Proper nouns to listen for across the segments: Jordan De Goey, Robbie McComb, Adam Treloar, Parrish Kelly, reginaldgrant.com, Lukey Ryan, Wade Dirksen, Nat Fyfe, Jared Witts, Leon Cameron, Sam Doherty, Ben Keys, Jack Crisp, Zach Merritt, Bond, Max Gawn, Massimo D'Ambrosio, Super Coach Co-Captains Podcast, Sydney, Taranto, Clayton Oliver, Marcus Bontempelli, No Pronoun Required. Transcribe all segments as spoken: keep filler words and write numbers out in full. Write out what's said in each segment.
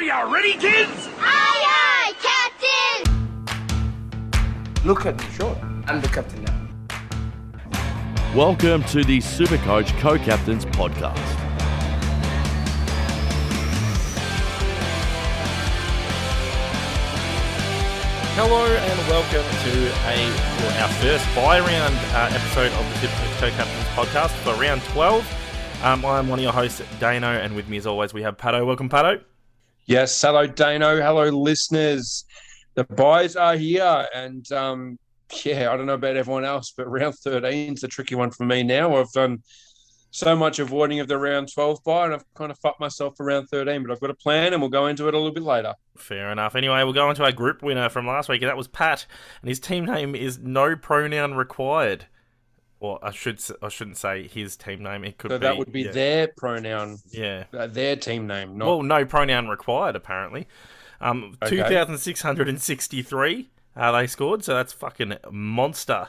Are you ready, kids? Aye, aye, Captain! Look at me, sure. I'm the captain now. Welcome to the Super Coach Co-Captains Podcast. Hello and welcome to a well, our first buy-round uh, episode of the Super Coach Co-Captains Podcast for round twelve. Um, I'm one of your hosts, Dano, and with me as always we have Pato. Welcome, Pato. Yes, hello, Dano. Hello, listeners. The buys are here and... Um, Yeah, I don't know about everyone else, but round thirteen is a tricky one for me now. I've done so much avoiding of the round twelve bye, and I've kind of fucked myself for round thirteen, but I've got a plan, and we'll go into it a little bit later. Fair enough. Anyway, we'll go into our group winner from last week, and that was Pat, and his team name is No Pronoun Required. Or I, should, I shouldn't say his team name. It could so be... So that would be yeah. their pronoun, yeah, uh, their team name. Not... Well, No Pronoun Required, apparently. Um, okay. two thousand six hundred sixty-three... Uh, they scored, so that's fucking monster.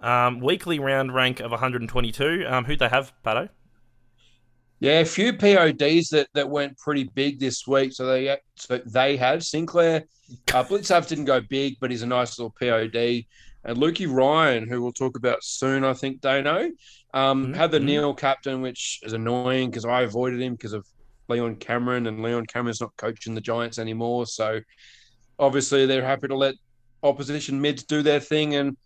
Um, weekly round rank of one hundred twenty-two. Um, who'd they have, Pato? Yeah, a few P O Ds that, that went pretty big this week. So they so they had Sinclair. Uh, Blitzhav didn't go big, but he's a nice little P O D. And Lukey Ryan, who we'll talk about soon, I think, Dano, um, mm-hmm. had the Neale captain, which is annoying because I avoided him because of Leon Cameron, and Leon Cameron's not coaching the Giants anymore. So obviously they're happy to let opposition mids do their thing, and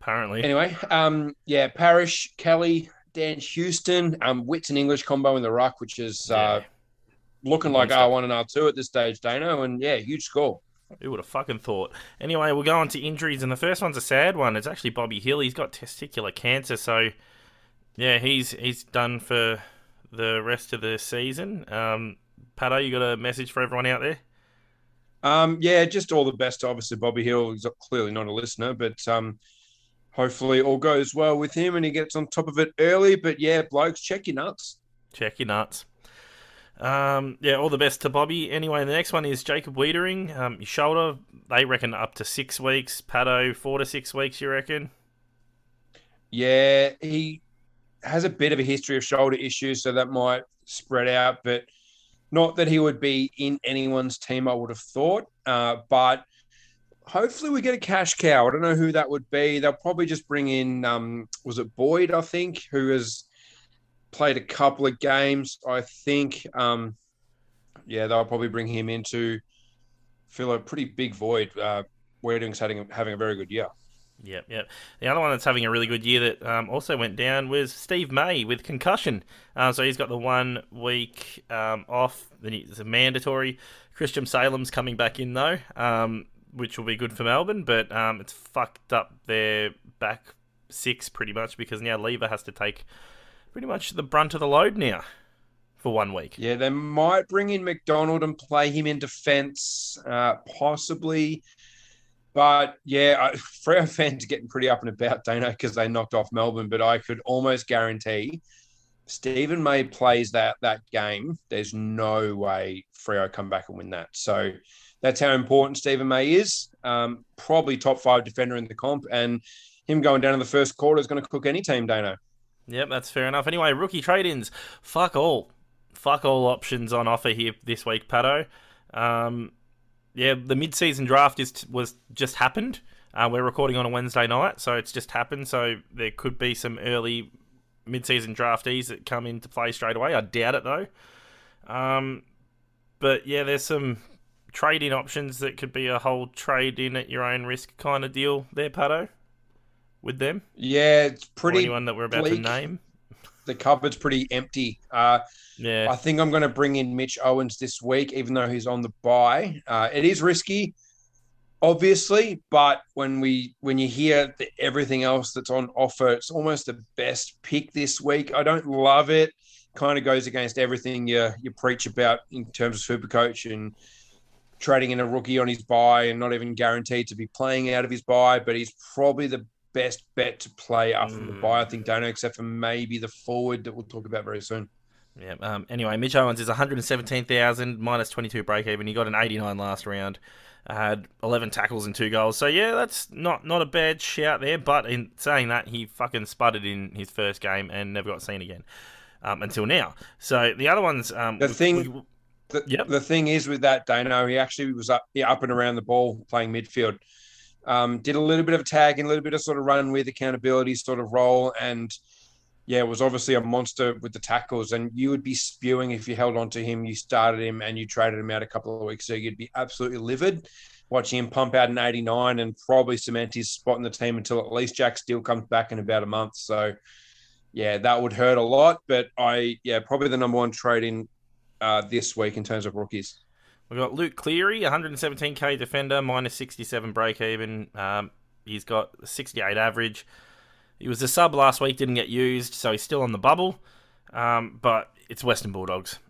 apparently anyway um yeah Parrish, Kelly, Dan Houston, um Wits and English combo in the ruck, which is yeah. uh looking like R one and R two at this stage, Dano, and yeah huge score. Who would have fucking thought? Anyway, we'll go on to injuries, and the first one's a sad one. It's actually Bobby Hill. He's got testicular cancer, so yeah he's he's done for the rest of the season. um Pato, you got a message for everyone out there? Um, yeah, just all the best, obviously, Bobby Hill. He's clearly not a listener, but um, hopefully all goes well with him and he gets on top of it early. But, yeah, blokes, check your nuts. Check your nuts. Um, yeah, all the best to Bobby. Anyway, the next one is Jacob Wiedering. Um, his shoulder, they reckon up to six weeks. Pato, four to six weeks, you reckon? Yeah, he has a bit of a history of shoulder issues, so that might spread out, but... Not that he would be in anyone's team, I would have thought, uh, but hopefully we get a cash cow. I don't know who that would be. They'll probably just bring in, um, was it Boyd, I think, who has played a couple of games, I think. Um, yeah, they'll probably bring him in to fill a pretty big void. Uh, Wedding's having, having a very good year. Yep, yep. The other one that's having a really good year that um, also went down was Steve May with concussion. Uh, so he's got the one week um, off. Then it's a mandatory. Christian Salem's coming back in, though, um, which will be good for Melbourne, but um, it's fucked up their back six pretty much because now Lever has to take pretty much the brunt of the load now for one week. Yeah, they might bring in McDonald and play him in defence, uh, possibly. But, yeah, Freo fans are getting pretty up and about, Dano, because they knocked off Melbourne. But I could almost guarantee Stephen May plays that that game. There's no way Freo come back and win that. So that's how important Stephen May is. Um, probably top five defender in the comp. And him going down in the first quarter is going to cook any team, Dano. Yep, that's fair enough. Anyway, rookie trade-ins. Fuck all. Fuck all options on offer here this week, Pato. Um... Yeah, the mid-season draft is was just happened. Uh, we're recording on a Wednesday night, so it's just happened. So there could be some early mid-season draftees that come into play straight away. I doubt it, though. Um, but, yeah, there's some trade-in options that could be a whole trade-in at your own risk kind of deal there, Pato, with them. Yeah, it's pretty or anyone that we're about bleak. To name. The cupboard's pretty empty. Uh, yeah. I think I'm going to bring in Mitch Owens this week, even though he's on the bye. Uh, it is risky, obviously, but when we when you hear the, everything else that's on offer, it's almost the best pick this week. I don't love it. Kind of goes against everything you you preach about in terms of Supercoach and trading in a rookie on his bye and not even guaranteed to be playing out of his bye, but he's probably the best bet to play after mm. the bye, I think, Dano, except for maybe the forward that we'll talk about very soon. Yeah. Um, anyway, Mitch Owens is one hundred seventeen thousand minus twenty-two break even. He got an eighty-nine last round, had eleven tackles and two goals. So yeah, that's not not a bad shout there. But in saying that, he fucking spudded in his first game and never got seen again um, until now. So the other ones, um, the thing, we, we, The, yep. the thing is with that, Dano, he actually was up yeah, up and around the ball playing midfield. Um, did a little bit of tag and a little bit of sort of run with accountability sort of role. And, yeah, was obviously a monster with the tackles. And you would be spewing if you held on to him, you started him and you traded him out a couple of weeks. So you'd be absolutely livid watching him pump out an eighty-nine and probably cement his spot in the team until at least Jack Steele comes back in about a month. So, yeah, that would hurt a lot. But, I yeah, probably the number one trade in uh, this week in terms of rookies. We've got Luke Cleary, one seventeen k defender, minus sixty-seven break even. Um, he's got sixty-eight average. He was a sub last week, didn't get used, so he's still on the bubble. Um, but it's Western Bulldogs.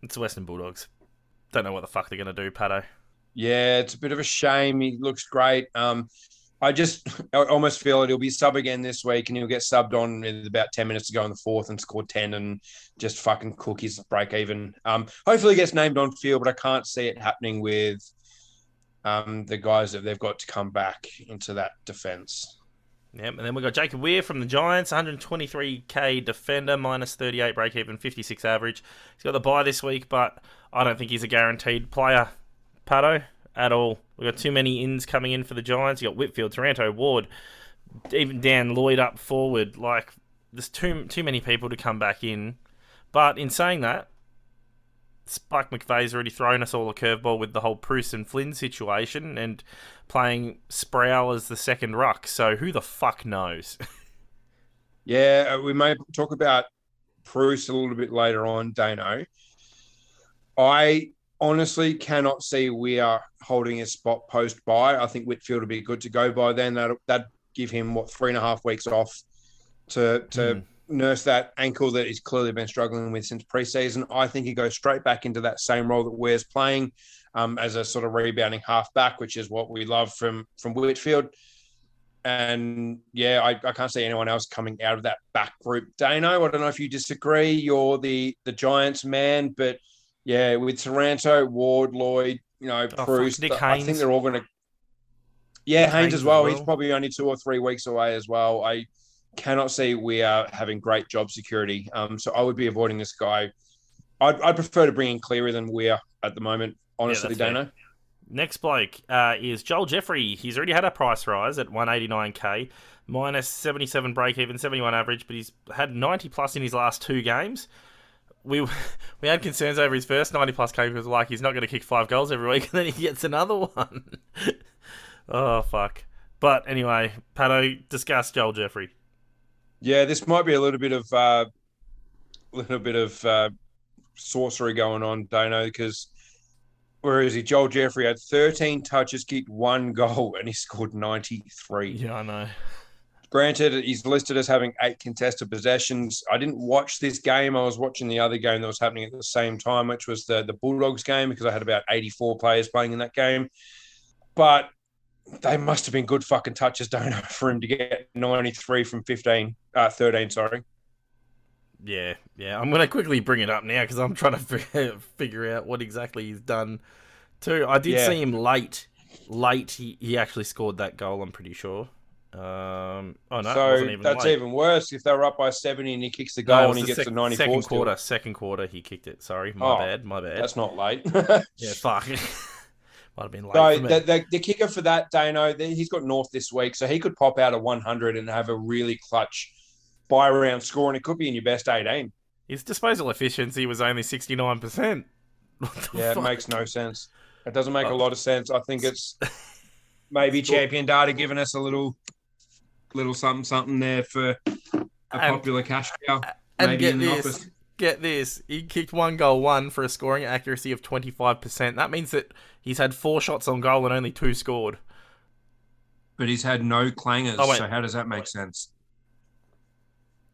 It's Western Bulldogs. Don't know what the fuck they're going to do, Pato. Yeah, it's a bit of a shame. He looks great. Um, I just I almost feel that he'll be sub again this week and he'll get subbed on with about ten minutes to go in the fourth and score ten and just fucking cook his break even. Um, hopefully he gets named on field, but I can't see it happening with um, the guys that they've got to come back into that defence. Yep, and then we've got Jacob Weir from the Giants, one twenty-three k defender, minus thirty-eight break even, fifty-six average. He's got the bye this week, but I don't think he's a guaranteed player, Pato, at all. We've got too many ins coming in for the Giants. You got Whitfield, Taranto, Ward, even Dan Lloyd up forward. Like, there's too too many people to come back in. But in saying that, Spike McVeigh's already thrown us all a curveball with the whole Proust and Flynn situation and playing Sproul as the second ruck. So who the fuck knows? Yeah, we may talk about Proust a little bit later on, Dano. I... honestly cannot see we are holding a spot post by. I think Whitfield will be good to go by then. That'll, that'd give him, what, three and a half weeks off to to mm. nurse that ankle that he's clearly been struggling with since preseason. I think he goes straight back into that same role that Ware's playing um, as a sort of rebounding halfback, which is what we love from, from Whitfield. And, yeah, I, I can't see anyone else coming out of that back group. Dano, I don't know if you disagree. You're the, the Giants man, but... yeah, with Taranto, Ward, Lloyd, you know, oh, Bruce, Nick I Haynes. think they're all going to... Yeah, Nick Haynes as well. He's probably only two or three weeks away as well. I cannot see we are having great job security. Um, so I would be avoiding this guy. I'd, I'd prefer to bring in Cleary than Weir at the moment, honestly, yeah, Dano. Fair. Next bloke uh, is Joel Jeffrey. He's already had a price rise at one eighty-nine k, minus seventy-seven break-even, seventy-one average, but he's had ninety plus in his last two games. We we had concerns over his first ninety plus game because, like, he's not going to kick five goals every week, and then he gets another one. Oh, fuck. But anyway, Pato, discuss Joel Jeffrey. Yeah, this might be a little bit of uh, little bit of uh, sorcery going on, Dano, because where is he? Joel Jeffrey had thirteen touches, kicked one goal, and he scored ninety-three. Yeah, I know. Granted, he's listed as having eight contested possessions. I didn't watch this game. I was watching the other game that was happening at the same time, which was the, the Bulldogs game, because I had about eighty-four players playing in that game. But they must have been good fucking touches, don't know, for him to get ninety-three from fifteen, uh, thirteen, sorry. Yeah, yeah. I'm going to quickly bring it up now because I'm trying to figure out what exactly he's done too. I did yeah. see him late. Late, he, he actually scored that goal, I'm pretty sure. Um, oh no, so even that's late. Even worse if they were up by seventy and he kicks the goal no, and he the gets the ninety-four. Second still. quarter, second quarter, he kicked it. Sorry, my oh, bad, my bad. That's not late. Yeah, fuck. Might have been late. So the, the, the kicker for that, Dano, he's got North this week, so he could pop out a one hundred and have a really clutch buy round score, and it could be in your best eighteen. His disposal efficiency was only sixty-nine percent. Yeah, fuck? It makes no sense. It doesn't make oh. a lot of sense. I think it's maybe Champion Data giving us a little. little something something there for a and, popular cash cow. And maybe get in the this, office. Get this. He kicked one goal, one for a scoring accuracy of twenty-five percent. That means that he's had four shots on goal and only two scored. But he's had no clangers, oh, so how does that make wait. sense?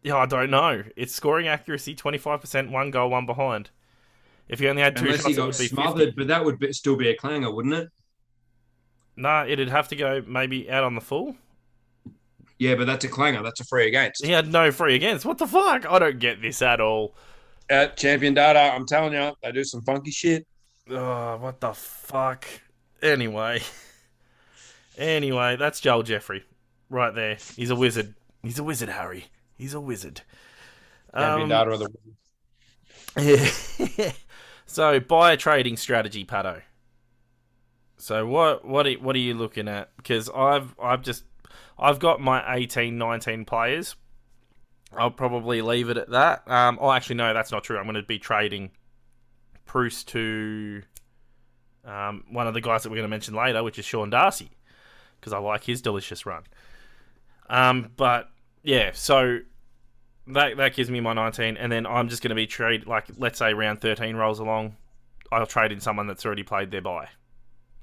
Yeah, I don't know. It's scoring accuracy, twenty-five percent, one goal, one behind. If he only had two Unless shots, he got it would be smothered, fifty. But that would be, still be a clanger, wouldn't it? No, nah, it'd have to go maybe out on the full. Yeah, but that's a clanger. That's a free against. He had no free against. What the fuck? I don't get this at all. At Champion Data, I'm telling you, they do some funky shit. Oh, what the fuck? Anyway. Anyway, that's Joel Jeffrey. Right there. He's a wizard. He's a wizard, Harry. He's a wizard. Champion um, Data of the wizard. Yeah. So buy a trading strategy, Paddo. So what what are, what are you looking at? Because I've I've just I've got my eighteen, nineteen players. I'll probably leave it at that. Um, oh, actually, no, that's not true. I'm going to be trading Proust to um, one of the guys that we're going to mention later, which is Sean Darcy, because I like his delicious run. Um, but, yeah, so that that gives me my nineteen, and then I'm just going to be trade, like, let's say round thirteen rolls along, I'll trade in someone that's already played their bye.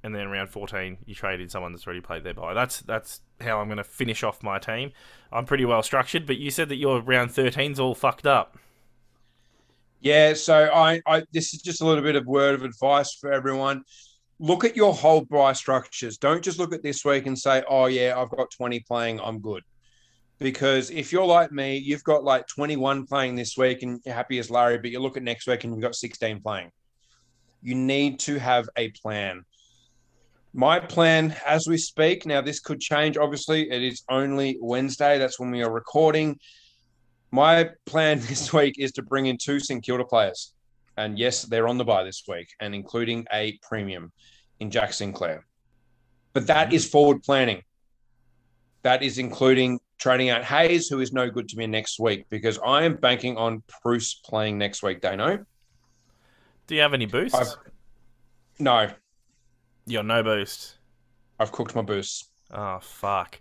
And then round fourteen, you trade in someone that's already played their bye. That's that's how I'm going to finish off my team. I'm pretty well structured, but you said that your round thirteen's all fucked up. Yeah, so I, I this is just a little bit of word of advice for everyone. Look at your whole bye structures. Don't just look at this week and say, oh, yeah, I've got twenty playing, I'm good. Because if you're like me, you've got like twenty-one playing this week and you're happy as Larry, but you look at next week and you've got sixteen playing. You need to have a plan. My plan as we speak, now this could change, obviously, it is only Wednesday, that's when we are recording. My plan this week is to bring in two St Kilda players. And yes, they're on the bye this week, and including a premium in Jack Sinclair. But that is forward planning. That is including trading out Hayes, who is no good to me next week, because I am banking on Bruce playing next week, Dano. Do you have any boosts? I've, no. You're no boost. I've cooked my boost. Oh, fuck.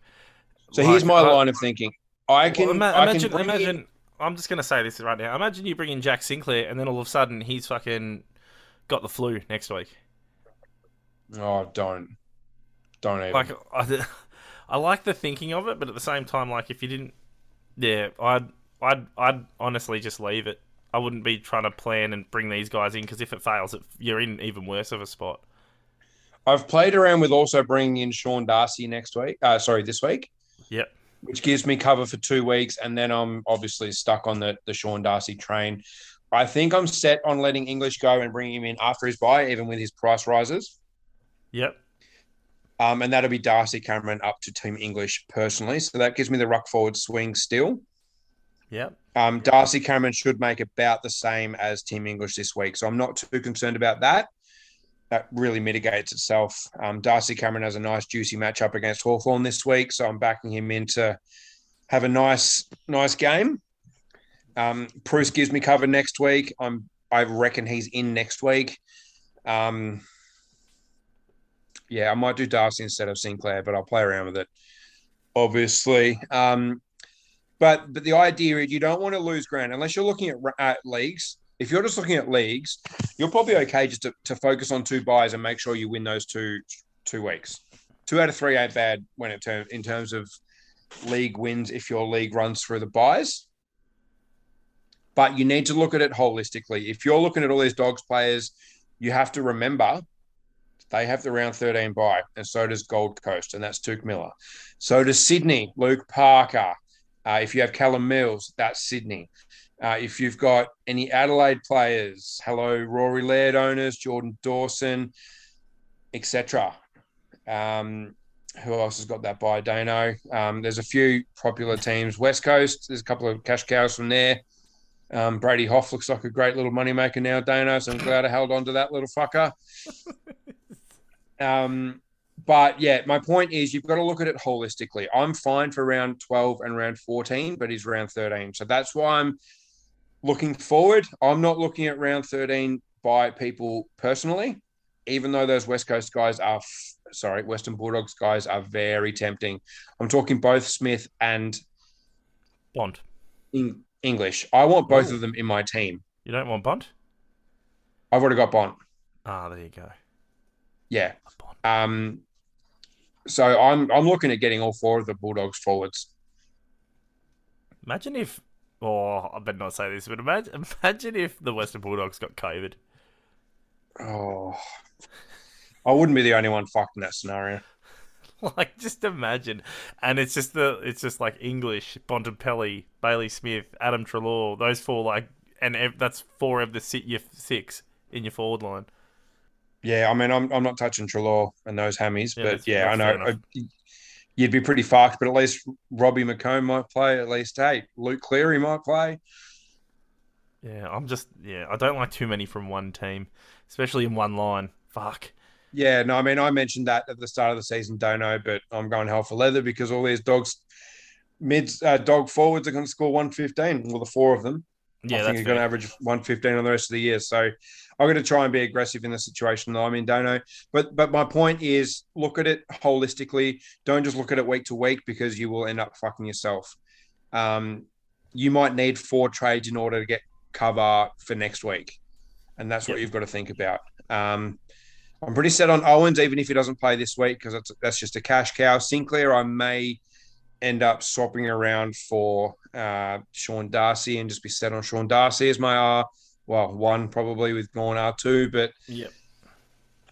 So like, here's my uh, line of thinking. I can... Well, ima- imagine... I can imagine in... I'm just going to say this right now. Imagine you bring in Jack Sinclair and then all of a sudden he's fucking got the flu next week. Oh, don't. Don't even. Like, I, I like the thinking of it, but at the same time, like, if you didn't... Yeah, I'd, I'd, I'd honestly just leave it. I wouldn't be trying to plan and bring these guys in, because if it fails, it, you're in even worse of a spot. I've played around with also bringing in Sean Darcy next week. Uh, sorry, this week. Yep. Which gives me cover for two weeks, and then I'm obviously stuck on the, the Sean Darcy train. I think I'm set on letting English go and bringing him in after his bye, even with his price rises. Yep. Um, and that'll be Darcy Cameron up to Team English personally. So that gives me the ruck forward swing still. Yep. Um, Darcy Cameron should make about the same as Team English this week, so I'm not too concerned about that. That really mitigates itself. Um, Darcy Cameron has a nice, juicy matchup against Hawthorn this week, so I'm backing him in to have a nice, nice game. Um, Bruce gives me cover next week. I'm, I reckon he's in next week. Um, yeah, I might do Darcy instead of Sinclair, but I'll play around with it, obviously. Um, but but the idea is you don't want to lose ground unless you're looking at, at leagues. If you're just looking at leagues, you're probably okay just to, to focus on two buys and make sure you win those two two weeks. Two out of three ain't bad when it ter- in terms of league wins if your league runs through the buys. But you need to look at it holistically. If you're looking at all these Dogs players, you have to remember they have the round thirteen buy, and so does Gold Coast, and that's Tuke Miller. So does Sydney, Luke Parker. Uh, if you have Callum Mills, that's Sydney. Uh, if you've got any Adelaide players, hello, Rory Laird owners, Jordan Dawson, et cetera. Um, who else has got that buy? Dano. Um, there's a few popular teams. West Coast, there's a couple of cash cows from there. Um, Brady Hoff looks like a great little moneymaker now, Dano, so I'm glad I held on to that little fucker. Um, but, yeah, my point is you've got to look at it holistically. I'm fine for round twelve and round fourteen, but he's round thirteen. So that's why I'm... Looking forward, I'm not looking at round thirteen by people personally, even though those West Coast guys are, f- sorry, Western Bulldogs guys are very tempting. I'm talking both Smith and Bond. In- English. I want both Ooh. of them in my team. You don't want Bond? I've already got Bond. Ah, there you go. Yeah. Um. So I'm I'm looking at getting all four of the Bulldogs forwards. Imagine if... Oh, I better not say this, but imagine, imagine if the Western Bulldogs got COVID. Oh, I wouldn't be the only one fucked in that scenario. Like, just imagine, and it's just the, it's just like English, Bontempelli, Bailey Smith, Adam Treloar, those four, like, and ev- that's four of the si- your six in your forward line. Yeah, I mean, I'm I'm not touching Treloar and those hammies, yeah, but yeah, I know. I, You'd be pretty fucked, but at least Robbie McComb might play. At least, hey, Luke Cleary might play. Yeah, I'm just, yeah, I don't like too many from one team, especially in one line. Fuck. Yeah, no, I mean, I mentioned that at the start of the season, don't know, but I'm going hell for leather because all these dogs, mids, uh, dog forwards are going to score one fifteen, well, the four of them. Yeah, I think you're going to average one fifteen on the rest of the year. So I'm going to try and be aggressive in the situation that I'm in, Dono. But but my point is, look at it holistically. Don't just look at it week to week because you will end up fucking yourself. Um, you might need four trades in order to get cover for next week. And that's what yep. you've got to think about. Um, I'm pretty set on Owens, even if he doesn't play this week, because that's, that's just a cash cow. Sinclair, I may end up swapping around for uh, Sean Darcy and just be set on Sean Darcy as my R. Well, one probably with Gorn R two, but yep.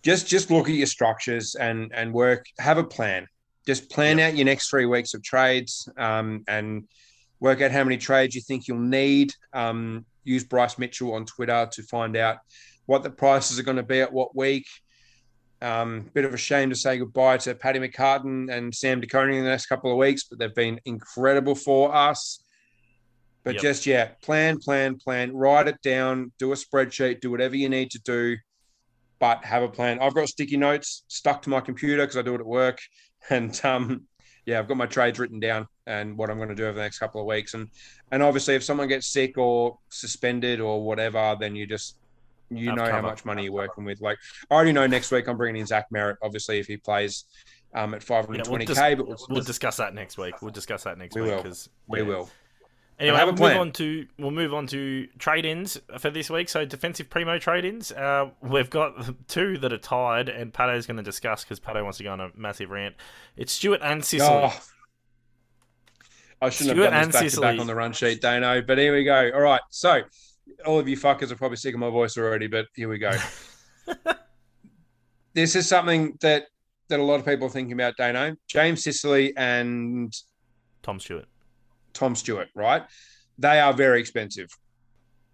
just just look at your structures and and work. Have a plan. Just plan yep. out your next three weeks of trades um, and work out how many trades you think you'll need. Um, use Bryce Mitchell on Twitter to find out what the prices are going to be at what week. Um, bit of a shame to say goodbye to Paddy McCartan and Sam De Koning in the next couple of weeks, but they've been incredible for us. But yep. just, yeah, plan, plan, plan, write it down, do a spreadsheet, do whatever you need to do, but have a plan. I've got sticky notes stuck to my computer because I do it at work. And, um, yeah, I've got my trades written down and what I'm going to do over the next couple of weeks. And, and obviously, if someone gets sick or suspended or whatever, then you just – You I've know how up. much money you're working with. Like, I already know next week I'm bringing in Zach Merritt, obviously, if he plays um, at five hundred twenty K. Yeah, we'll dis- but we'll, we'll discuss that next week. We'll discuss that next we week. Will. We yeah. will. Anyway, we'll move, on to, we'll move on to trade-ins for this week. So, defensive primo trade-ins. Uh, we've got two that are tied, and Paddo's going to discuss because Paddo wants to go on a massive rant. It's Stewart and Sicily. Oh. I shouldn't Stewart have done this back-to-back on the run sheet, Dano, but here we go. All right, so... All of you fuckers are probably sick of my voice already, but here we go. This is something that, that a lot of people are thinking about, Dano. James Sicily and... Tom Stewart. Tom Stewart, right? They are very expensive.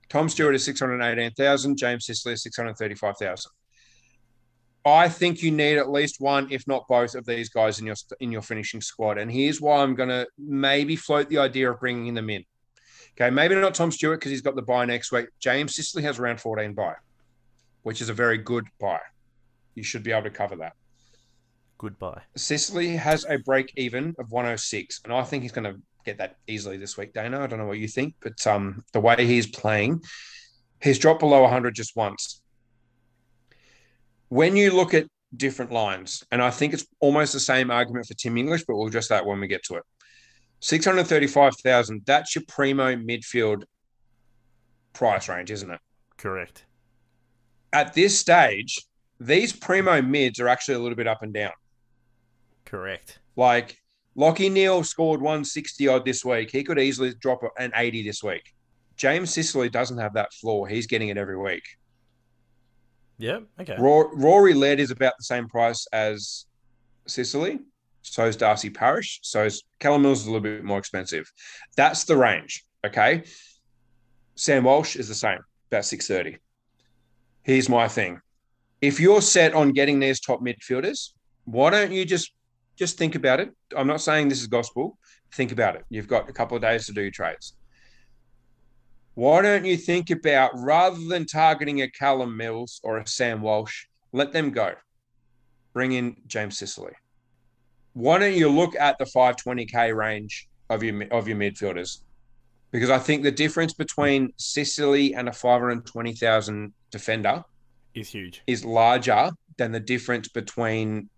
Tom Stewart is six hundred eighteen thousand dollars. James Sicily is six hundred thirty-five thousand dollars. I think you need at least one, if not both, of these guys in your in your finishing squad. And here's why I'm going to maybe float the idea of bringing them in. Okay, maybe not Tom Stewart because he's got the bye next week. James Sicily has around fourteen bye, which is a very good bye. You should be able to cover that. Good bye. Sicily has a break even of one oh six, and I think he's going to get that easily this week, Dana. I don't know what you think, but um, the way he's playing, he's dropped below one hundred just once. When you look at different lines, and I think it's almost the same argument for Tim English, but we'll address that when we get to it. six hundred thirty-five thousand dollars, that's your primo midfield price range, isn't it? Correct. At this stage, these primo mids are actually a little bit up and down. Correct. Like, Lachie Neale scored one sixty odd this week. He could easily drop an eighty this week. James Sicily doesn't have that floor. He's getting it every week. Yeah, okay. Rory Laird is about the same price as Sicily. So is Darcy Parish. So is Callum Mills is a little bit more expensive. That's the range, okay? Sam Walsh is the same, about six thirty. Here's my thing. If you're set on getting these top midfielders, why don't you just, just think about it? I'm not saying this is gospel. Think about it. You've got a couple of days to do your trades. Why don't you think about, rather than targeting a Callum Mills or a Sam Walsh, let them go. Bring in James Sicily. Why don't you look at the five twenty K range of your of your midfielders? Because I think the difference between Sicily and a five hundred twenty thousand defender is huge, is larger than the difference between,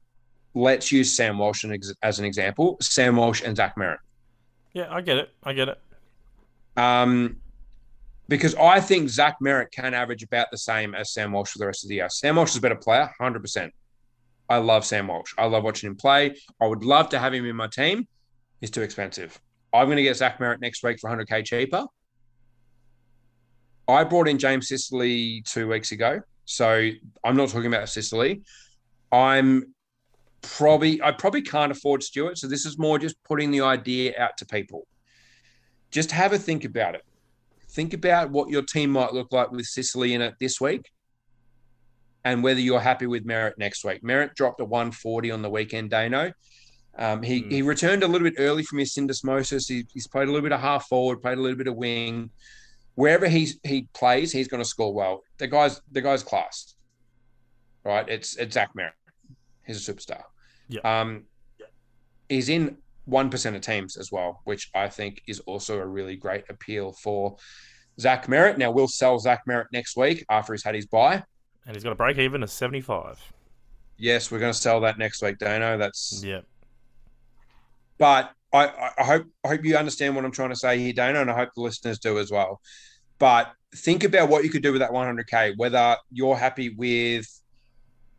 let's use Sam Walsh as an example, Sam Walsh and Zach Merritt. Yeah, I get it. I get it. Um, because I think Zach Merritt can average about the same as Sam Walsh for the rest of the year. Sam Walsh is a better player, one hundred percent. I love Sam Walsh. I love watching him play. I would love to have him in my team. He's too expensive. I'm going to get Zach Merritt next week for one hundred K cheaper. I brought in James Sicily two weeks ago, so I'm not talking about Sicily. I'm probably I probably can't afford Stewart, so this is more just putting the idea out to people. Just have a think about it. Think about what your team might look like with Sicily in it this week. And whether you're happy with Merritt next week. Merritt dropped a one forty on the weekend, Dano. Um, he, mm. he returned a little bit early from his syndesmosis. He, he's played a little bit of half forward, played a little bit of wing. wherever he's, he plays, he's going to score well. The guy's the guy's class, right? It's it's Zach Merritt. He's a superstar. Yeah. Um, yeah. He's in one percent of teams as well, which I think is also a really great appeal for Zach Merritt. Now we'll sell Zach Merritt next week after he's had his bye, and he's got a break even of seventy-five. Yes, we're going to sell that next week, Dano. That's yeah. But I, I hope I hope you understand what I'm trying to say here, Dana, and I hope the listeners do as well. But think about what you could do with that one hundred K, whether you're happy with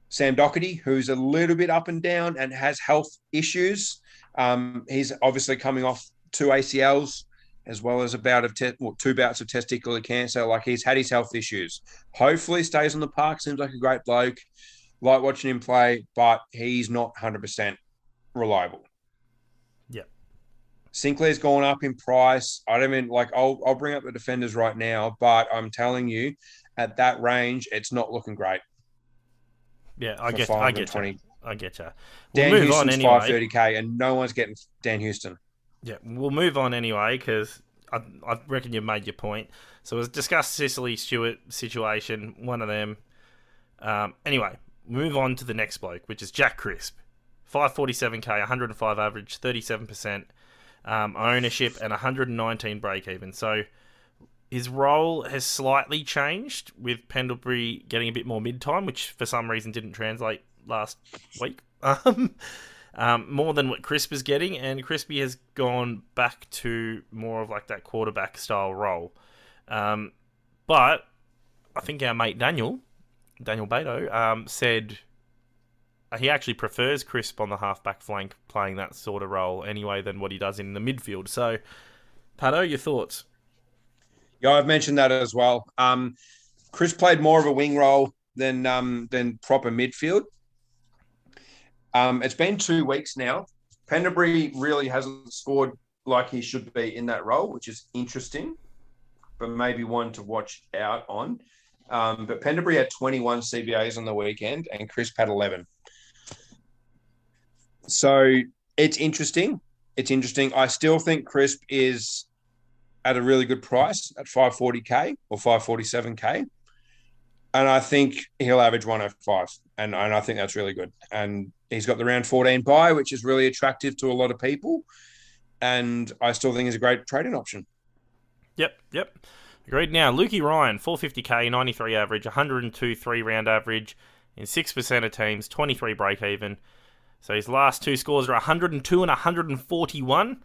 Sam Doherty, who's a little bit up and down and has health issues. Um, he's obviously coming off two A C Ls as well as a bout of te- well, two bouts of testicular cancer. Like, he's had his health issues. Hopefully stays on the park. Seems like a great bloke. Like watching him play, but he's not one hundred percent reliable. Sinclair's gone up in price. I don't mean like I'll I'll bring up the defenders right now, but I'm telling you, at that range, it's not looking great. Yeah, I get, I get, you. I get you. We'll Dan move Houston's on anyway. five thirty K, and no one's getting Dan Houston. Yeah, we'll move on anyway because I I reckon you made your point. So let's discuss Sicily Stewart situation. One of them. Um. Anyway, move on to the next bloke, which is Jack Crisp, five forty-seven K, one hundred five average, thirty-seven percent. Um, ownership and one hundred nineteen break even. So his role has slightly changed with Pendlebury getting a bit more mid time, which for some reason didn't translate last week. Um, um, more than what Crisp is getting, and Crispy has gone back to more of like that quarterback style role. Um, but I think our mate Daniel, Daniel Beto, um, said he actually prefers Crisp on the half-back flank playing that sort of role anyway than what he does in the midfield. So, Pato, your thoughts? Yeah, I've mentioned that as well. Um, Crisp played more of a wing role than um, than proper midfield. Um, it's been two weeks now. Pendlebury really hasn't scored like he should be in that role, which is interesting, but maybe one to watch out on. Um, but Pendlebury had twenty-one C B As on the weekend and Crisp had eleven. So it's interesting. It's interesting. I still think Crisp is at a really good price at five forty K or five forty-seven K. And I think he'll average one oh five. And, and I think that's really good. And he's got the round fourteen buy, which is really attractive to a lot of people. And I still think he's a great trading option. Yep, yep. Agreed. Now, Lukey Ryan, four fifty K, ninety-three average, one oh two three-round average in six percent of teams, twenty-three break-even. So his last two scores are one hundred two and one hundred forty-one.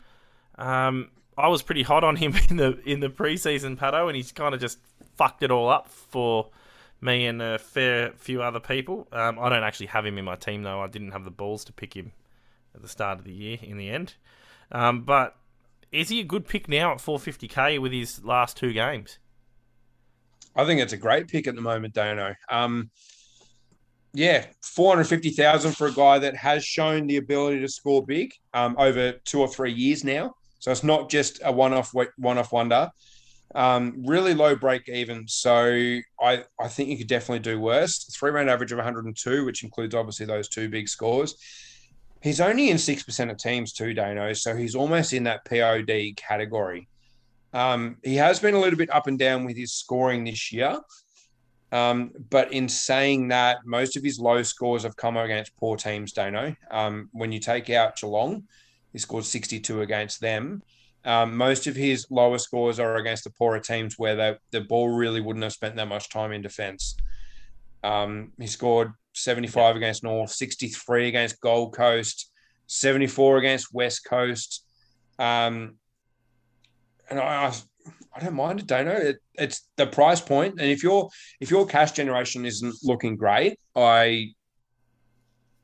Um, I was pretty hot on him in the in the preseason, Pato, and he's kind of just fucked it all up for me and a fair few other people. Um, I don't actually have him in my team, though. I didn't have the balls to pick him at the start of the year in the end. Um, but is he a good pick now at four fifty K with his last two games? I think it's a great pick at the moment, Dano. Um Yeah, four hundred fifty thousand dollars for a guy that has shown the ability to score big um, over two or three years now. So it's not just a one-off one-off wonder. Um, really low break even. So I, I think you could definitely do worse. Three-round average of one hundred two, which includes obviously those two big scores. He's only in six percent of teams too, Dano, so he's almost in that P O D category. Um, he has been a little bit up and down with his scoring this year. Um, but in saying that, most of his low scores have come against poor teams, Dano. Um, when you take out Geelong, he scored sixty-two against them. Um, most of his lower scores are against the poorer teams where they, the ball really wouldn't have spent that much time in defence. Um, he scored seventy-five against North, sixty-three against Gold Coast, seventy-four against West Coast. Um, and I... I I don't mind it, Dano. It, it's the price point, and if your if your cash generation isn't looking great, I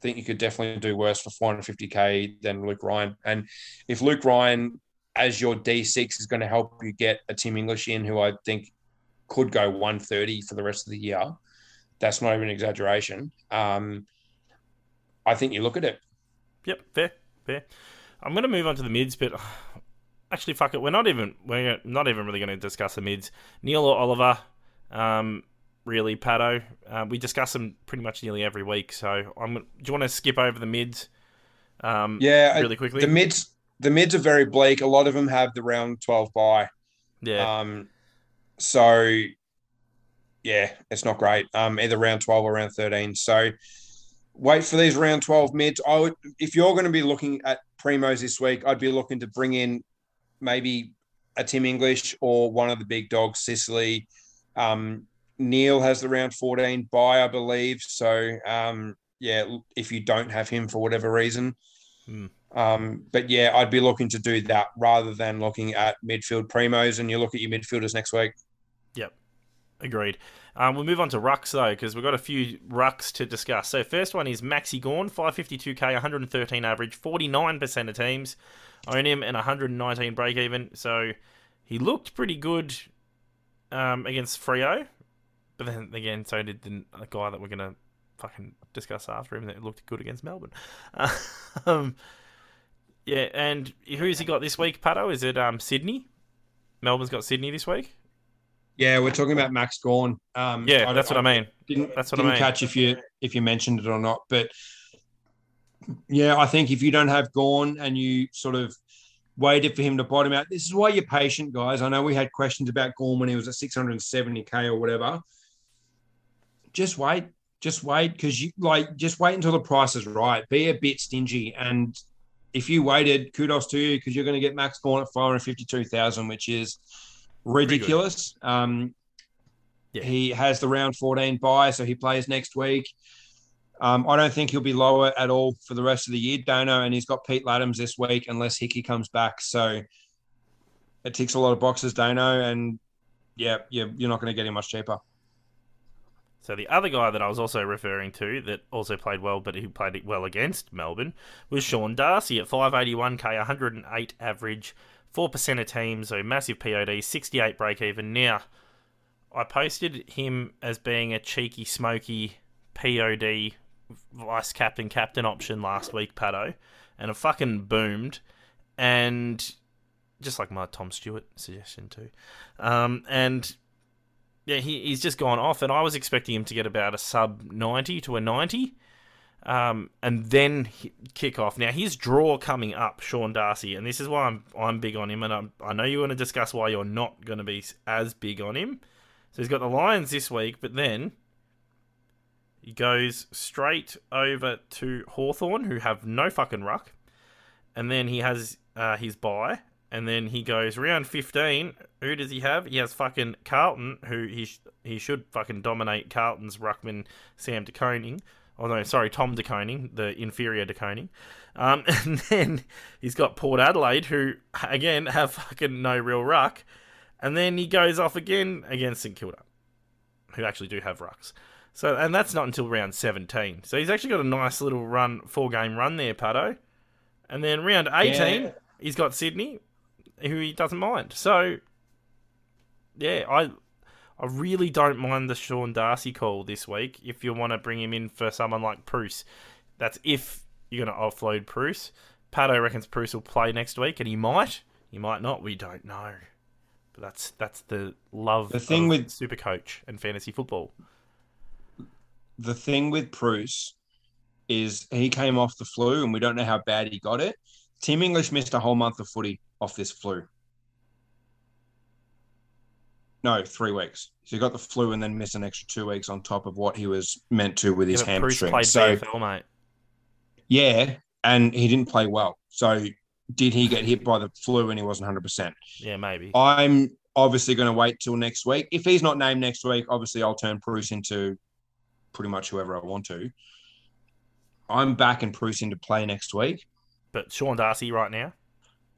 think you could definitely do worse for four hundred fifty K than Luke Ryan. And if Luke Ryan, as your D six, is going to help you get a Tim English in, who I think could go one thirty for the rest of the year, that's not even an exaggeration. Um, I think you look at it. Yep, fair, fair. I'm going to move on to the mids, but. Actually, fuck it. We're not even we're not even really going to discuss the mids. Neale or Oliver, um, really, Pato. Uh, we discuss them pretty much nearly every week. So, I'm. Do you want to skip over the mids? Um, yeah, really quickly. The mids, the mids are very bleak. A lot of them have the round twelve bye. Yeah. Um, So, yeah, it's not great. Um, either round twelve or round thirteen. So wait for these round twelve mids. I would, if you're going to be looking at primos this week, I'd be looking to bring in maybe a Tim English or one of the big dogs, Sicily. Um, Neale has the round fourteen bye, I believe. So, um, yeah, if you don't have him for whatever reason. Hmm. Um, but, yeah, I'd be looking to do that rather than looking at midfield primos, and you look at your midfielders next week. Yep, agreed. Um, we'll move on to rucks, though, because we've got a few rucks to discuss. So, first one is Maxi Gawn, five fifty-two K, one hundred thirteen average, forty-nine percent of teams own him, and one hundred nineteen break-even. So, he looked pretty good um, against Freo, but then, again, so did the guy that we're going to fucking discuss after him that looked good against Melbourne. Um... Yeah, and who's he got this week, Pato? Is it um, Sydney? Melbourne's got Sydney this week? Yeah, we're talking about Max Gawn. Um, yeah, I, that's what I, I mean. Didn't, that's what didn't I mean. catch if you if you mentioned it or not. But, yeah, I think if you don't have Gawn and you sort of waited for him to bottom out, this is why you're patient, guys. I know we had questions about Gawn when he was at six hundred seventy K or whatever. Just wait. Just wait because, you like, just wait until the price is right. Be a bit stingy and... If you waited, kudos to you because you're going to get Max Gawn at five hundred fifty-two thousand dollars, which is ridiculous. Um, yeah. He has the round fourteen bye, so he plays next week. Um, I don't think he'll be lower at all for the rest of the year, Dono, and he's got Pete Laddams this week unless Hickey comes back. So it ticks a lot of boxes, Dono, and, yeah, yeah you're not going to get him much cheaper. So the other guy that I was also referring to that also played well, but he played it well against Melbourne, was Sean Darcy at five eighty-one K, one hundred eight average, four percent of teams, so massive P O D, sixty-eight break-even. Now, I posted him as being a cheeky, smoky P O D vice-captain, captain option last week, Pato, and it fucking boomed, and just like my Tom Stewart suggestion too, um, and... Yeah, he, he's just gone off, and I was expecting him to get about a sub ninety to a ninety, um, and then kick off. Now, his draw coming up, Sean Darcy, and this is why I'm I'm big on him, and I'm, I know you want to discuss why you're not going to be as big on him. So he's got the Lions this week, but then he goes straight over to Hawthorn, who have no fucking ruck, and then he has uh, his bye. And then he goes round fifteen. Who does he have? He has fucking Carlton, who he sh- he should fucking dominate Carlton's ruckman, Sam De Koning. Oh, no, sorry, Tom De Koning, the inferior De Koning. Um, and then he's got Port Adelaide, who, again, have fucking no real ruck. And then he goes off again against St Kilda, who actually do have rucks. So, and that's not until round seventeen. So he's actually got a nice little run, four-game run there, Pato. And then round eighteen, yeah. He's got Sydney, who he doesn't mind. So, yeah, I I really don't mind the Sean Darcy call this week if you want to bring him in for someone like Proust. That's if you're going to offload Proust. Pato reckons Proust will play next week, and he might. He might not. We don't know. But that's that's the love the thing of with, Super Coach and fantasy football. The thing with Proust is he came off the flu, and we don't know how bad he got it. Tim English missed a whole month of footy off this flu. No, three weeks. So he got the flu and then missed an extra two weeks on top of what he was meant to with his yeah, hamstring. Bruce played so, D F L, mate. Yeah, and he didn't play well. So did he get hit by the flu and he wasn't one hundred percent? Yeah, maybe. I'm obviously going to wait till next week. If he's not named next week, obviously I'll turn Bruce into pretty much whoever I want to. I'm backing Bruce into play next week. But Sean Darcy right now?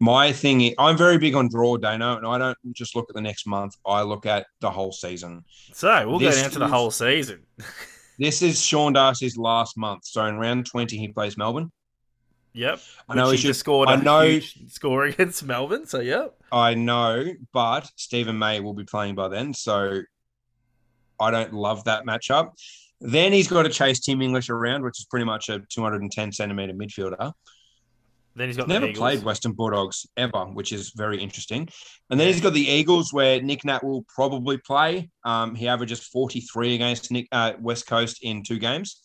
My thing is, I'm very big on draw, Dano, and I don't just look at the next month. I look at the whole season. So we'll this go down to the is, whole season. This is Sean Darcy's last month. So in round twenty, he plays Melbourne. Yep. I know he should, just scored I a know, huge score against Melbourne, so yep. I know, but Stephen May will be playing by then, so I don't love that matchup. Then he's got to chase Tim English around, which is pretty much a two hundred ten centimetre midfielder. Then he's got never the played Western Bulldogs ever, which is very interesting. And then he's got the Eagles, where Nick Nat will probably play. Um, he averages forty-three against Nick, uh, West Coast in two games.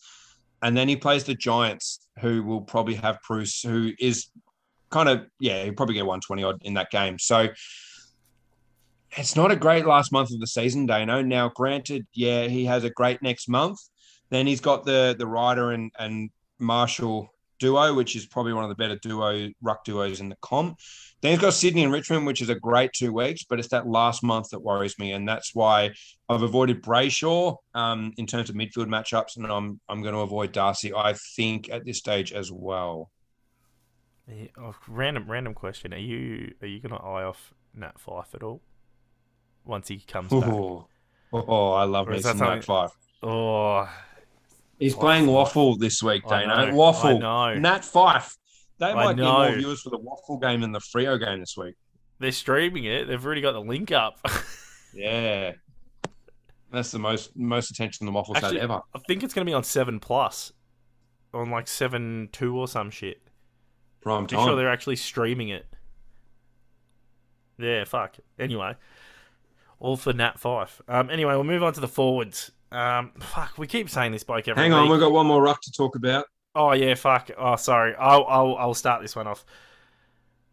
And then he plays the Giants, who will probably have Bruce, who is kind of, yeah, he'll probably get one twenty odd in that game. So it's not a great last month of the season, Dano. Now, granted, yeah, he has a great next month. Then he's got the the Ryder and, and Marshall duo, which is probably one of the better duo ruck duos in the comp. Then he's got Sydney and Richmond, which is a great two weeks, but it's that last month that worries me, and that's why I've avoided Brayshaw um, in terms of midfield matchups, and I'm I'm going to avoid Darcy, I think, at this stage as well. Oh, random random question: Are you are you going to eye off Nat Fyfe at all once he comes Ooh. back? Oh, oh, I love me some Nat Fyfe. Oh. He's playing Waffle this week, Dano. Waffle. Nat Fyfe. They might get more viewers for the Waffle game than the Freo game this week. They're streaming it. They've already got the link up. Yeah. That's the most most attention the Waffle's had ever. I think it's going to be on seven plus. On like seven two or some shit. Prime time. I'm sure they're actually streaming it. Yeah, fuck. Anyway. All for Nat Fyfe. Um, anyway, we'll move on to the forwards. Um, fuck, we keep saying this bloke every Hang on, week. We've got one more ruck to talk about. Oh, yeah, fuck. Oh, sorry. I'll, I'll, I'll start this one off.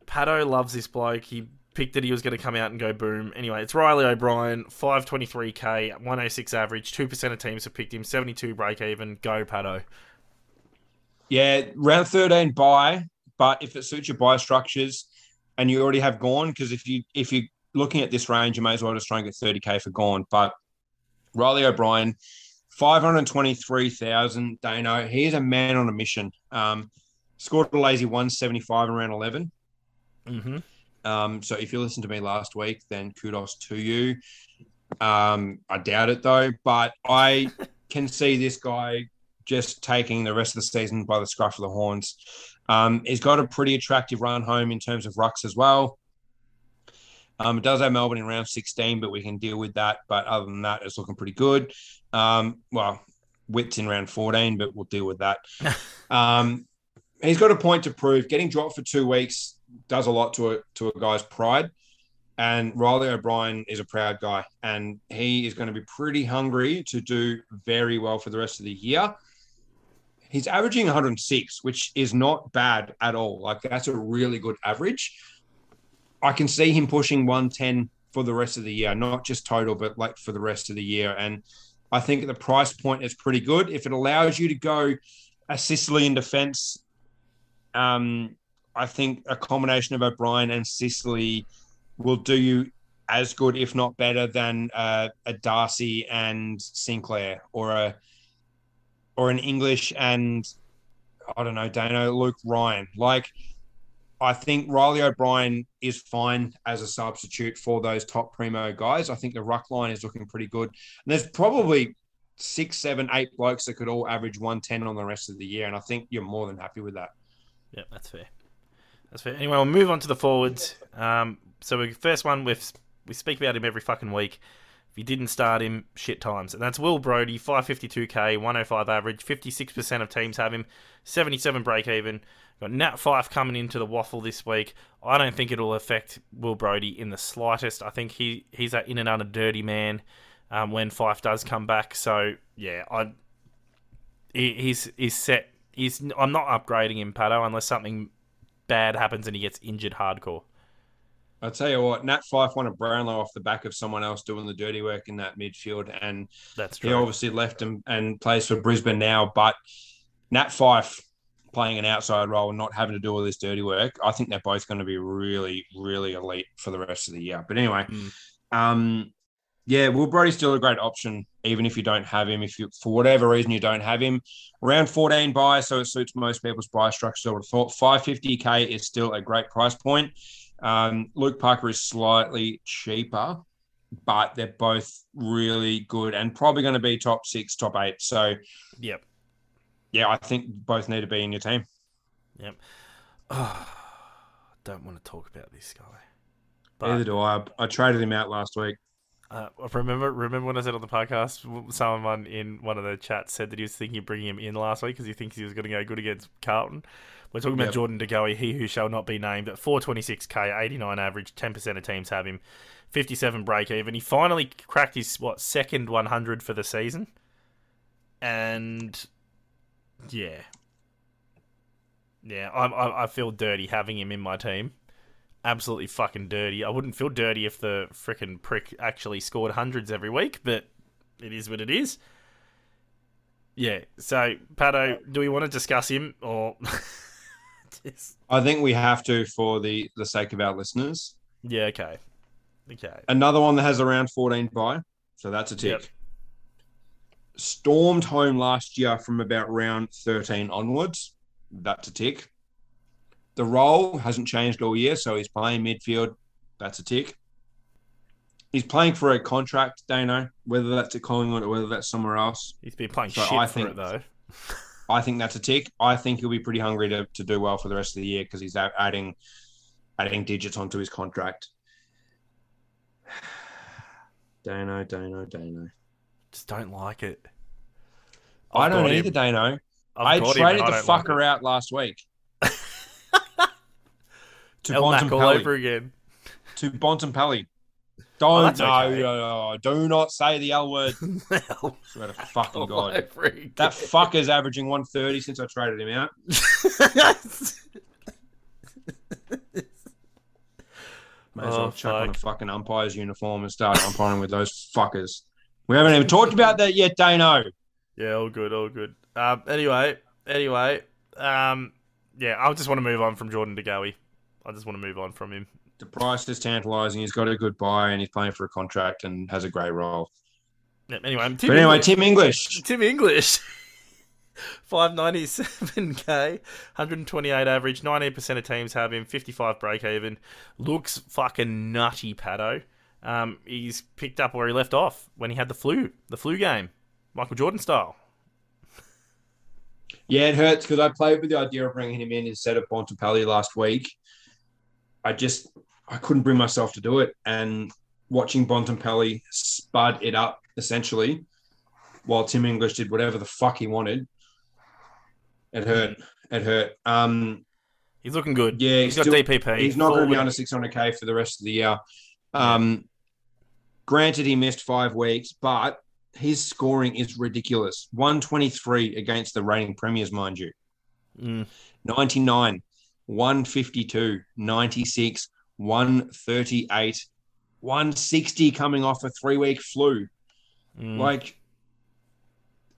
Paddo loves this bloke. He picked that he was going to come out and go boom. Anyway, it's Riley O'Brien, five twenty-three K, one oh six average, two percent of teams have picked him, seventy-two break even. Go, Paddo. Yeah, round thirteen buy, but if it suits your buy structures and you already have Gawn, because if, you, if you're looking at this range, you may as well just try and get thirty K for Gawn, but Riley O'Brien, five hundred twenty-three thousand. Dano, he is a man on a mission. Um, scored a lazy one seventy-five in round eleven. Mm-hmm. Um, so if you listened to me last week, then kudos to you. Um, I doubt it, though. But I can see this guy just taking the rest of the season by the scruff of the horns. Um, he's got a pretty attractive run home in terms of rucks as well. Um, it does have Melbourne in round sixteen, but we can deal with that. But other than that, it's looking pretty good. Um, well, Witt's in round fourteen, but we'll deal with that. um, he's got a point to prove. Getting dropped for two weeks does a lot to a, to a guy's pride. And Riley O'Brien is a proud guy, and he is going to be pretty hungry to do very well for the rest of the year. He's averaging one oh six, which is not bad at all. Like, that's a really good average. I can see him pushing one ten for the rest of the year, not just total, but like for the rest of the year. And I think the price point is pretty good. If it allows you to go a Sicily in defense, um, I think a combination of O'Brien and Sicily will do you as good, if not better, than uh, a Darcy and Sinclair or a or an English and, I don't know, Dano, Lukey Ryan. Like, I think Riley O'Brien is fine as a substitute for those top primo guys. I think the ruck line is looking pretty good. And there's probably six, seven, eight blokes that could all average one ten on the rest of the year. And I think you're more than happy with that. Yeah, that's fair. That's fair. Anyway, we'll move on to the forwards. Um, so we, first one, we we speak about him every fucking week. If you didn't start him, shit times. And that's Will Brodie, five fifty-two K, one oh five average, fifty-six percent of teams have him, seventy-seven break even. Got Nat Fyfe coming into the Waffle this week. I don't think it'll affect Will Brodie in the slightest. I think he, he's that in and out of dirty man um, when Fyfe does come back. So, yeah, I he, he's he's set. He's I'm not upgrading him, Paddo, unless something bad happens and he gets injured hardcore. I'll tell you what, Nat Fyfe won a Brownlow off the back of someone else doing the dirty work in that midfield. And that's true. He obviously left him and plays for Brisbane now. But Nat Fyfe playing an outside role and not having to do all this dirty work, I think they're both going to be really, really elite for the rest of the year. But anyway, mm. um, yeah, Will Brodie's still a great option, even if you don't have him. If you, for whatever reason, you don't have him. Round fourteen buy, so it suits most people's buy structure. I would have thought five fifty K is still a great price point. Um, Luke Parker is slightly cheaper, but they're both really good and probably going to be top six, top eight. So, yep. Yeah, I think both need to be in your team. Yep. Oh, I don't want to talk about this guy. But neither do I. I traded him out last week. Uh, remember remember when I said on the podcast, someone in one of the chats said that he was thinking of bringing him in last week because he thinks he was going to go good against Carlton? We're talking yep. about Jordan De Goey, he who shall not be named, at four twenty-six K, eighty-nine average, ten percent of teams have him, fifty-seven break even. He finally cracked his, what, second one hundred for the season. And... Yeah, yeah. I I, I feel dirty having him in my team, absolutely fucking dirty. I wouldn't feel dirty if the frickin' prick actually scored hundreds every week, but it is what it is. Yeah, so, Paddo, do we want to discuss him or... Just... I think we have to for the, the sake of our listeners. Yeah, okay. Okay. Another one that has around fourteen bye, so that's a tick. Yep. Stormed home last year from about round thirteen onwards. That's a tick. The role hasn't changed all year, so he's playing midfield. That's a tick. He's playing for a contract, Dano, whether that's at Collingwood or whether that's somewhere else. He's been playing so shit I think, for it, though. I think that's a tick. I think he'll be pretty hungry to, to do well for the rest of the year because he's adding adding digits onto his contract. Dano, Dano, Dano. Just don't like it. I've I don't either, him. Dano. I've I traded I the fucker like out last week. To Bontempelli. All over again. To Bontempelli. Don't, oh, okay. no, no, do not say the L word. L- swear to fucking God. That fucker's averaging one thirty since I traded him out. May as well oh, chuck fuck. on a fucking umpire's uniform and start umpiring with those fuckers. We haven't even talked about that yet, Dano. Yeah, all good, all good. Um, anyway, anyway, um, yeah, I just want to move on from Jordan De Goey. I just want to move on from him. The price is tantalising. He's got a good buy and he's playing for a contract and has a great role. Yep, anyway, Tim but anyway, English, Tim English. Tim English. five ninety-seven K, one twenty-eight average, nineteen percent of teams have him, fifty-five break even. Looks fucking nutty, Paddo. Um, he's picked up where he left off when he had the flu, the flu game, Michael Jordan style. Yeah, it hurts because I played with the idea of bringing him in instead of Bontempelli last week. I just, I couldn't bring myself to do it. And watching Bontempelli spud it up, essentially, while Tim English did whatever the fuck he wanted, it hurt. It hurt. Um, he's looking good. Yeah, he's, he's got still, D P P. He's not going to be under six hundred K for the rest of the year. Um, granted, he missed five weeks, but his scoring is ridiculous. one twenty-three against the reigning premiers, mind you. Mm. ninety-nine. one fifty-two, ninety-six, one thirty-eight, one sixty coming off a three-week flu. Mm. Like,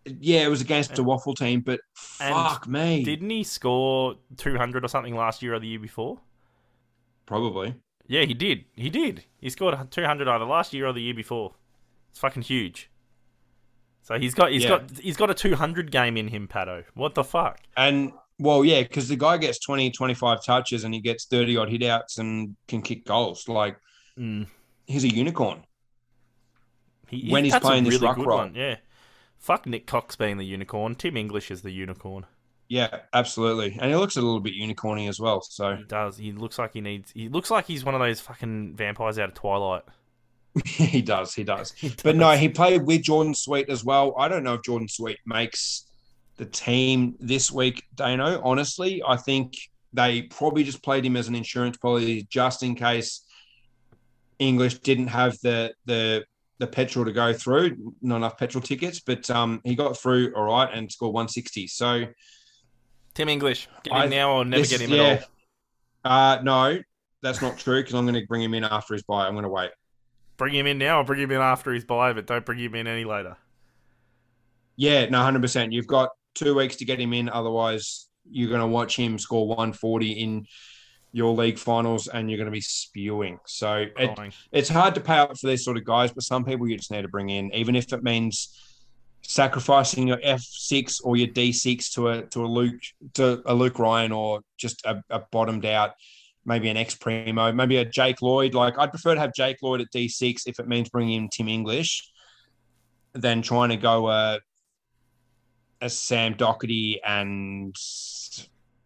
yeah, it was against a waffle team, but fuck and me. Didn't he score two hundred or something last year or the year before? Probably. Yeah, he did. He did. He scored two hundred either last year or the year before. It's fucking huge. So he's got he's yeah. got he's got a two hundred game in him, Paddo. What the fuck? And... Well, yeah, because the guy gets twenty, twenty-five touches and he gets thirty-odd hit-outs and can kick goals. Like, mm. he's a unicorn. He, when he's playing this ruck roll. Yeah. Fuck Nick Cox being the unicorn. Tim English is the unicorn. Yeah, absolutely. And he looks a little bit unicorny as well. So he does. He looks like he needs... He looks like he's one of those fucking vampires out of Twilight. he does, he does. He does. But no, he played with Jordan Sweet as well. I don't know if Jordan Sweet makes... The team this week, Dano, honestly, I think they probably just played him as an insurance policy just in case English didn't have the the the petrol to go through, not enough petrol tickets, but um, he got through all right and scored one sixty. So, Tim English, get him I, now or never this, get him yeah. at all? Uh, no, that's not true because I'm going to bring him in after his bye. I'm going to wait. Bring him in now or bring him in after his bye, but don't bring him in any later. Yeah, no, one hundred percent. You've got two weeks to get him in. Otherwise, you're going to watch him score one forty in your league finals and you're going to be spewing. So it, it's hard to pay up for these sort of guys, but some people you just need to bring in, even if it means sacrificing your F six or your D six to a to a Luke to a Luke Ryan or just a, a bottomed out, maybe an ex-primo, maybe a Jake Lloyd. Like I'd prefer to have Jake Lloyd at D six if it means bringing in Tim English than trying to go uh, – as Sam Doherty and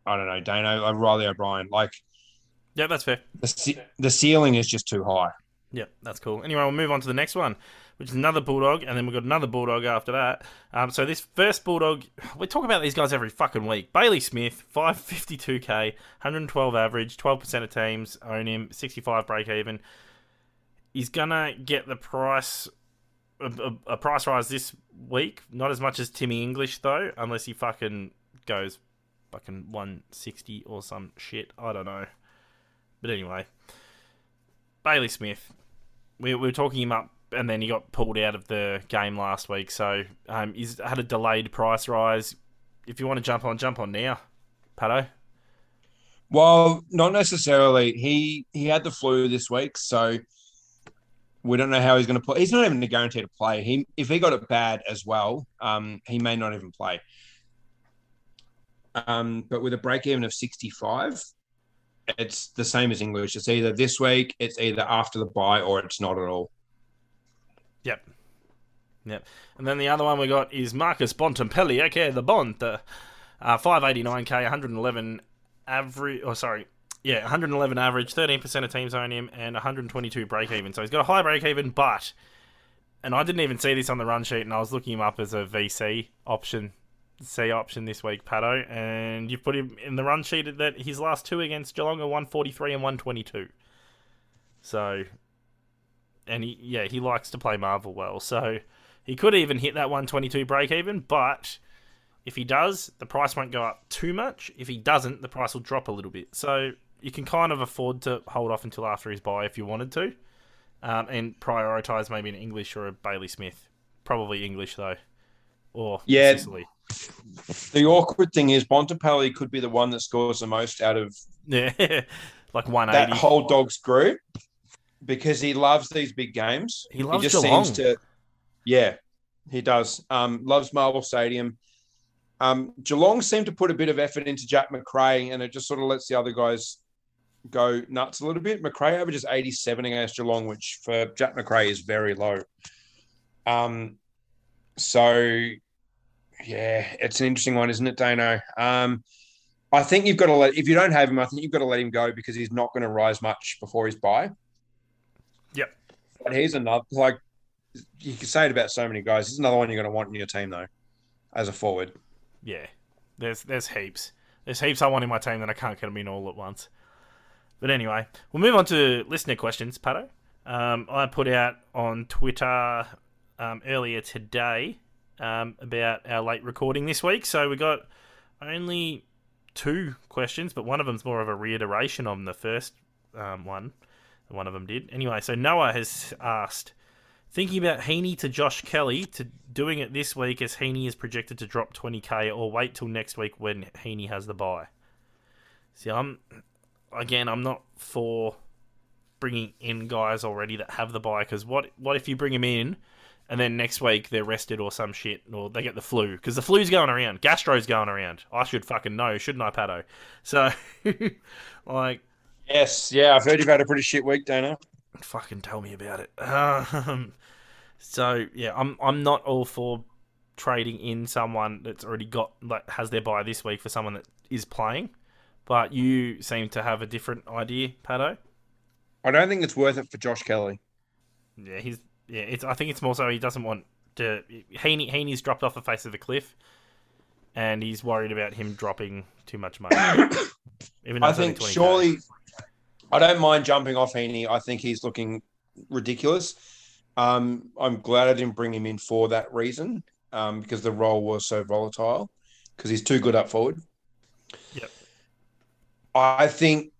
I don't know, Dano, Riley O'Brien. Like, yeah, that's fair. The, ce- the ceiling is just too high. Yeah, that's cool. Anyway, we'll move on to the next one, which is another Bulldog, and then we've got another Bulldog after that. Um, so this first Bulldog, we talk about these guys every fucking week. Bailey Smith, five fifty-two K, one twelve average, twelve percent of teams own him, sixty-five break even. He's gonna get the price. A, a price rise this week, not as much as Timmy English though, unless he fucking goes fucking one sixty or some shit. I don't know. But anyway, Bailey Smith, we, we were talking him up, and then he got pulled out of the game last week. So um, he's had a delayed price rise. If you want to jump on, jump on now, Pato. Well, not necessarily. He he had the flu this week, so we don't know how he's going to play. He's not even guaranteed to play. He if he got it bad as well, um, he may not even play. Um, but with a break even of sixty-five, it's the same as English. It's either this week, it's either after the bye, or it's not at all. Yep. Yep. And then the other one we got is Marcus Bontempelli. Okay, the Bond, the uh, five eighty-nine K, one eleven average, or sorry, yeah, one eleven average, thirteen percent of teams own him, and one twenty-two break even. So he's got a high break even, but, and I didn't even see this on the run sheet, and I was looking him up as a V C option, C option this week, Pato, and you've put him in the run sheet that his last two against Geelong are one forty-three and one twenty-two. So, and he, yeah, he likes to play Marvel well, so he could even hit that one twenty-two break even, but if he does, the price won't go up too much. If he doesn't, the price will drop a little bit. So you can kind of afford to hold off until after his buy if you wanted to, um, and prioritise maybe an English or a Bailey Smith. Probably English, though, or yeah, Sicily. The awkward thing is Bontempelli could be the one that scores the most out of yeah, like one eighty. That whole Dogs group, because he loves these big games. He loves he just Geelong. Seems to, yeah, he does. Um, loves Marvel Stadium. Um, Geelong seem to put a bit of effort into Jack McRae, and it just sort of lets the other guys go nuts a little bit. McRae averages eighty-seven against Geelong, which for Jack McRae is very low. Um, so, yeah, it's an interesting one, isn't it, Dano? Um, I think you've got to let – if you don't have him, I think you've got to let him go because he's not going to rise much before his bye. Yep. But he's another – like, you can say it about so many guys. He's another one you're going to want in your team, though, as a forward. Yeah, there's there's heaps. There's heaps I want in my team that I can't get them in all at once. But anyway, we'll move on to listener questions, Pato. Um, I put out on Twitter um, earlier today um, about our late recording this week. So we got only two questions, but one of them's more of a reiteration on the first um, one. One of them did. Anyway, so Noah has asked, thinking about Heaney to Josh Kelly, to doing it this week as Heaney is projected to drop twenty K, or wait till next week when Heaney has the bye. See, I'm again, I'm not for bringing in guys already that have the bye, because what what if you bring them in and then next week they're rested or some shit, or they get the flu, because the flu's going around, gastro's going around. I should fucking know, shouldn't I, Pato? So, like, yes, yeah, I've heard you've had a pretty shit week, Dana. Fucking tell me about it. Um, so yeah, I'm I'm not all for trading in someone that's already got like has their buy this week for someone that is playing. But you seem to have a different idea, Pato. I don't think it's worth it for Josh Kelly. Yeah, he's yeah. It's I think it's more so he doesn't want to. Heaney Heaney's dropped off the face of the cliff, and he's worried about him dropping too much money. Even though I think surely. I don't mind jumping off Heaney. I think he's looking ridiculous. Um, I'm glad I didn't bring him in for that reason um, because the role was so volatile because he's too good up forward. Yep. I think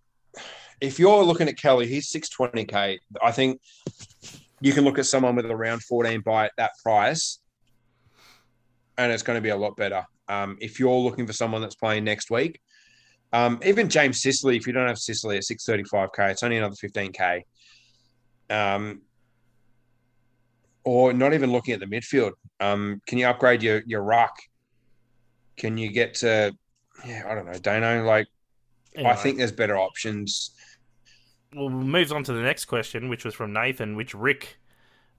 if you're looking at Kelly, he's six twenty K. I think you can look at someone with around fourteen buy at that price and it's going to be a lot better. Um, if you're looking for someone that's playing next week, Um, even James Sicily, if you don't have Sicily at six thirty-five K, it's only another fifteen K. Um, or not even looking at the midfield. Um, can you upgrade your your ruck? Can you get to, yeah, I don't know, Dano? Like, anyway. I think there's better options. Well, we'll move on to the next question, which was from Nathan, which Rick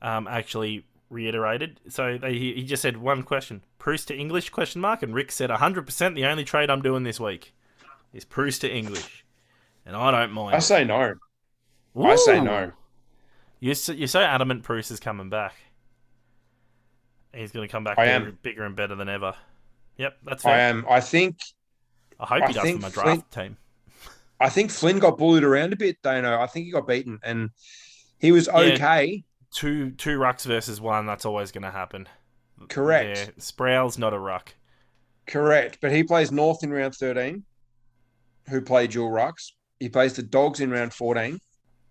um, actually reiterated. So they, he just said one question. Proust to English, question mark. And Rick said, one hundred percent the only trade I'm doing this week is Proust to English, and I don't mind. I say no. Ooh. I say no. You're so, you're so adamant Proust is coming back. He's going to come back bigger, bigger and better than ever. Yep, that's fair. I am. I think... I hope I he does for my draft Flynn, team. I think Flynn got bullied around a bit, Dano. I think he got beaten, and he was okay. Yeah, two two rucks versus one, that's always going to happen. Correct. Yeah, Sproul's not a ruck. Correct, but he plays North in round thirteen. Who play dual rucks. he plays the Dogs in round fourteen,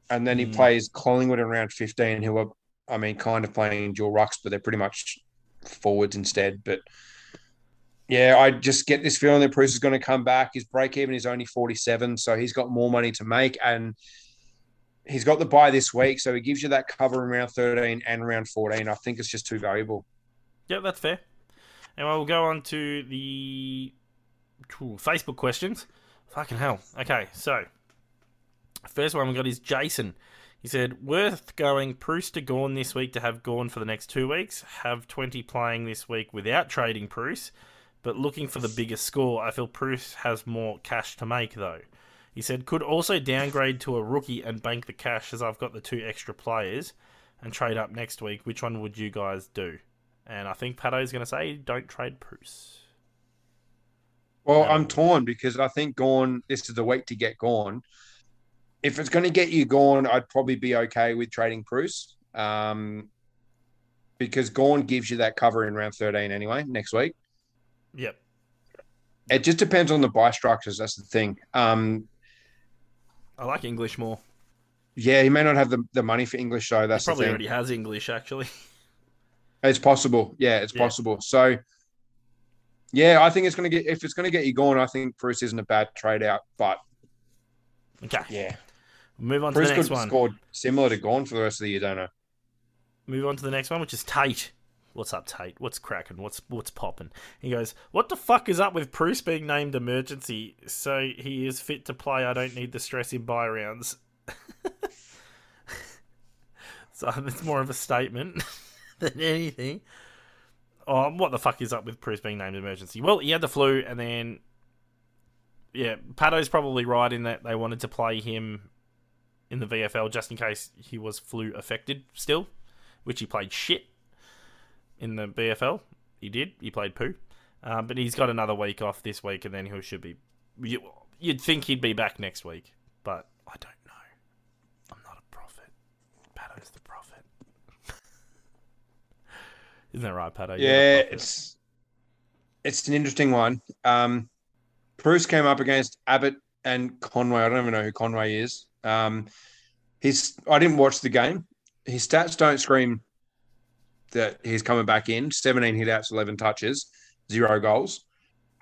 and then he mm. plays Collingwood in round fifteen, who are, I mean, kind of playing dual rucks, but they're pretty much forwards instead. But yeah, I just get this feeling that Bruce is going to come back. His break even is only forty-seven, so he's got more money to make, and he's got the buy this week, so he gives you that cover in round thirteen and round fourteen. I think it's just too valuable. Yeah, that's fair. And anyway, we'll go on to the ooh, Facebook questions. Fucking hell. Okay, so first one we got is Jason. He said, worth going Proust to Gawn this week to have Gawn for the next two weeks. Have twenty playing this week without trading Proust, but looking for the bigger score. I feel Proust has more cash to make, though. He said, could also downgrade to a rookie and bank the cash as I've got the two extra players and trade up next week. Which one would you guys do? And I think Paddo's going to say, don't trade Proust. Well, um, I'm torn because I think Gawn, this is the week to get Gawn. If it's going to get you Gawn, I'd probably be okay with trading Proust um, because Gawn gives you that cover in round thirteen anyway, next week. Yep. It just depends on the buy structures. That's the thing. Um, I like English more. Yeah, he may not have the, the money for English, though. That's he probably the thing. Already has English, actually. It's possible. Yeah, it's yeah. possible. So, yeah, I think it's going to get, if it's going to get you Gawn, I think Bruce isn't a bad trade out, but. Okay. Yeah. Move on Bruce to the next one. Scored similar to Gawn for the rest of the year, don't know. Move on to the next one, which is Tate. What's up, Tate? What's cracking? What's what's popping? He goes, what the fuck is up with Bruce being named emergency? So he is fit to play. I don't need the stress in bye rounds. So it's more of a statement than anything. Oh, what the fuck is up with Bruce being named emergency? Well, he had the flu and then... Yeah, Paddo's probably right in that they wanted to play him in the V F L just in case he was flu affected still, which he played shit in the V F L. He did. He played poo. Uh, but he's got another week off this week, and then he should be... You, you'd think he'd be back next week, but I don't know. I'm not a prophet. Paddo's the prophet. Isn't that right, Paddo? Yeah, it's, it's an interesting one. Um... Bruce came up against Abbott and Conway. I don't even know who Conway is. Um, his I didn't watch the game. His stats don't scream that he's coming back in. seventeen hit-outs, eleven touches, zero goals.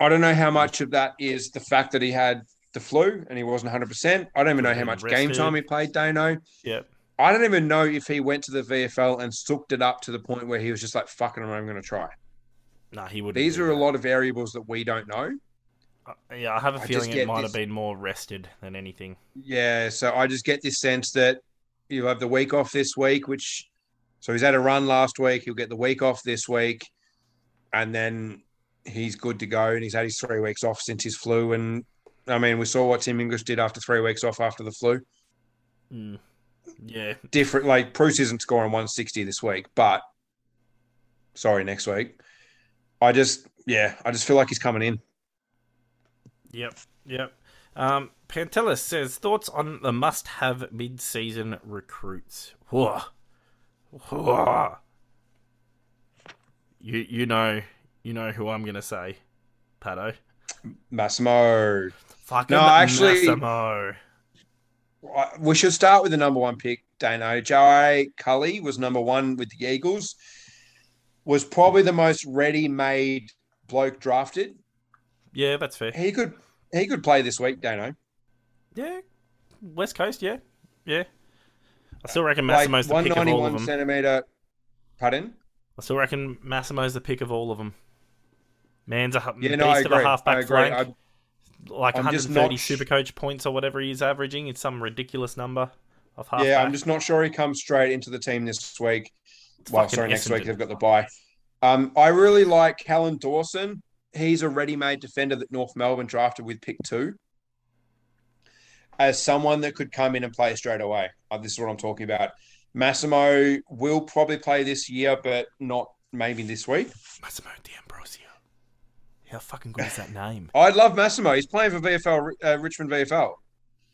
I don't know how much of that is the fact that he had the flu and he wasn't one hundred percent. I don't even know how much rested. Game time he played, Dano. Yep. I don't even know if he went to the V F L and soaked it up to the point where he was just like, fucking, I'm going to try. No, nah, he wouldn't. These are that. a lot of variables that we don't know. Yeah, I have a feeling it might this... have been more rested than anything. Yeah, so I just get this sense that you have the week off this week, which so he's had a run last week. He'll get the week off this week, and then he's good to go. And he's had his three weeks off since his flu. And I mean, we saw what Tim English did after three weeks off after the flu. Mm. Yeah, different. Like Bruce isn't scoring one sixty this week, but sorry, next week. I just yeah, I just feel like he's coming in. Yep, yep. Um, Pantelis says, thoughts on the must-have mid-season recruits? Whoa. Whoa. You you know you know who I'm going to say, Paddo. Massimo. Fucking no, actually, Massimo. We should start with the number one pick, Dano. Joey Cully was number one with the Eagles. Was probably the most ready-made bloke drafted. Yeah, that's fair. He could he could play this week, Dano. Yeah. West Coast, yeah. Yeah. I still reckon Massimo's like the pick of all of them. one ninety-one centimetre. Pardon? I still reckon Massimo's the pick of all of them. Man's a yeah, beast no, of a halfback flank. I, like I'm one hundred thirty Super Coach sh- points or whatever he's averaging. It's some ridiculous number of halfback. Yeah, I'm just not sure he comes straight into the team this week. It's well, sorry, next week they've got the bye. Um, I really like Callum Dawson. He's a ready-made defender that North Melbourne drafted with pick two as someone that could come in and play straight away. Oh, this is what I'm talking about. Massimo will probably play this year, but not maybe this week. Massimo D'Ambrosio. How fucking good is that name? I love Massimo. He's playing for V F L, uh, Richmond V F L.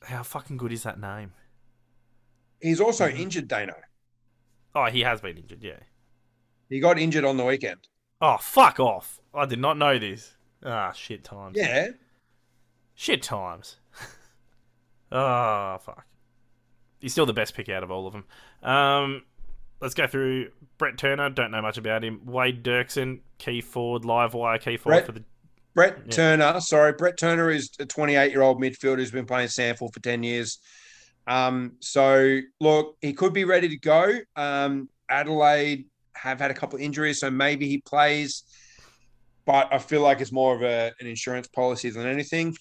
How fucking good is that name? He's also mm-hmm. injured, Dano. Oh, he has been injured, yeah. He got injured on the weekend. Oh, fuck off. I did not know this. Ah, shit times. Yeah. Shit times. Oh, fuck. He's still the best pick out of all of them. Um, let's go through Brett Turner. Don't know much about him. Wade Dirksen, key forward, live wire key forward Brett, for the Brett yeah. Turner. Sorry, Brett Turner is a twenty-eight-year-old midfielder who's been playing Sanford for ten years. Um, so look, he could be ready to go. Um, Adelaide have had a couple of injuries, so maybe he plays. But I feel like it's more of a, an insurance policy than anything.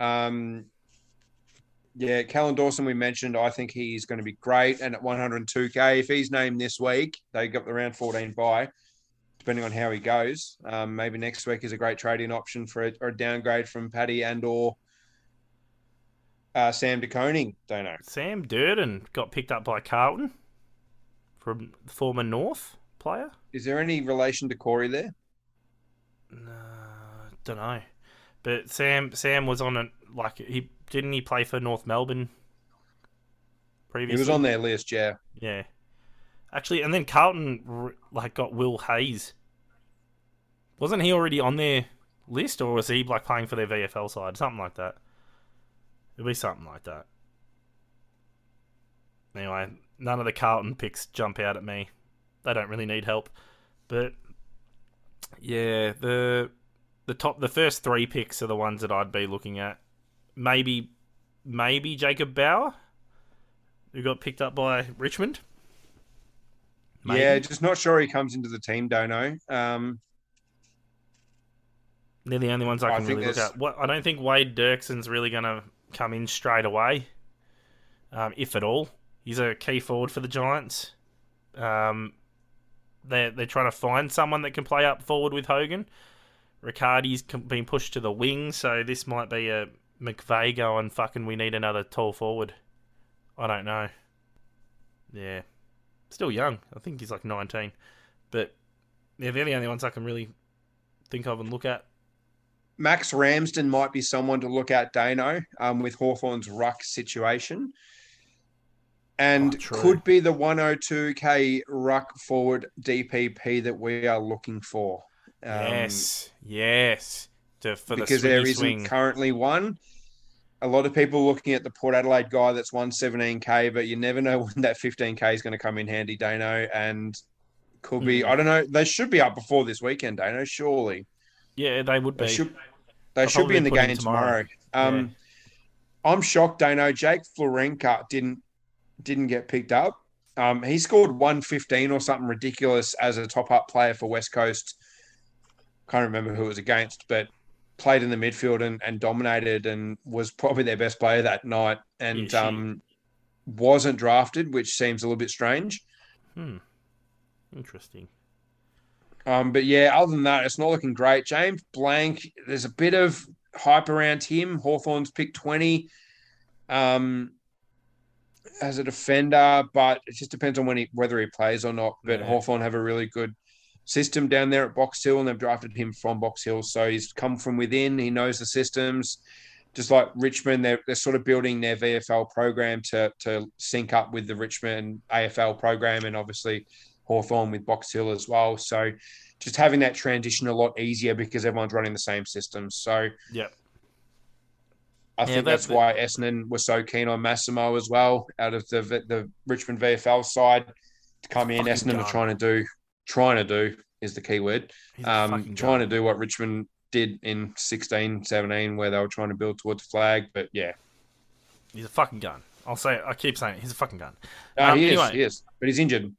Um, yeah, Callum Dawson, we mentioned, I think he's going to be great. And at one oh two K, if he's named this week, they got the round fourteen bye, depending on how he goes. Um, maybe next week is a great trading option for a, or a downgrade from Paddy and or uh, Sam De Koning. Don't know. Sam Durden got picked up by Carlton from the former North player. Is there any relation to Corey there? No, don't know, but Sam Sam was on it. Like he didn't he play for North Melbourne previously? He was on their list, yeah, yeah. Actually, and then Carlton like got Will Hayes. Wasn't he already on their list, or was he like playing for their V F L side, something like that? It'd be something like that. Anyway, none of the Carlton picks jump out at me. They don't really need help, but. Yeah, the the top the first three picks are the ones that I'd be looking at. Maybe maybe Jacob Bauer, who got picked up by Richmond. Maybe. Yeah, just not sure he comes into the team, don't know. Um, They're the only ones I can I really look at. What, I don't think Wade Dirksen's really going to come in straight away, um, if at all. He's a key forward for the Giants. Um They're, they're trying to find someone that can play up forward with Hogan. Riccardi's been pushed to the wing, so this might be a McVeigh going, fucking we need another tall forward. I don't know. Yeah. Still young. I think he's like nineteen. But yeah, they're the only ones I can really think of and look at. Max Ramsden might be someone to look at, Dano, um, with Hawthorn's ruck situation. And oh, could be the one oh two K ruck forward D P P that we are looking for. Um, yes, yes. To, for because the there isn't swing. Currently one. A lot of people looking at the Port Adelaide guy that's one seventeen K, but you never know when that fifteen K is going to come in handy, Dano. And could be, yeah. I don't know, they should be up before this weekend, Dano, surely. Yeah, they would be. They should, they should be in the game tomorrow. tomorrow. Um, yeah. I'm shocked, Dano. Jake Florenka didn't. Didn't get picked up. Um, he scored one fifteen or something ridiculous as a top-up player for West Coast. Can't remember who it was against, but played in the midfield and, and dominated and was probably their best player that night and yeah, um, wasn't drafted, which seems a little bit strange. Hmm. Interesting. Um, but, yeah, other than that, it's not looking great. James Blank, there's a bit of hype around him. Hawthorn's pick twenty. Um. As a defender, but it just depends on when he, whether he plays or not. But yeah. Hawthorn have a really good system down there at Box Hill, and they've drafted him from Box Hill. So he's come from within. He knows the systems. Just like Richmond, they're, they're sort of building their V F L program to to sync up with the Richmond A F L program and obviously Hawthorn with Box Hill as well. So just having that transition a lot easier because everyone's running the same systems. So yeah. I yeah, think that's, that's why Essendon was so keen on Massimo as well, out of the the Richmond V F L side to come in. Essendon are trying to do, trying to do is the key word. Um, trying to do what Richmond did in sixteen, seventeen, where they were trying to build towards the flag. But yeah, he's a fucking gun. I'll say, I keep saying it, he's a fucking gun. No, um, he is, anyway. he is, but he's injured.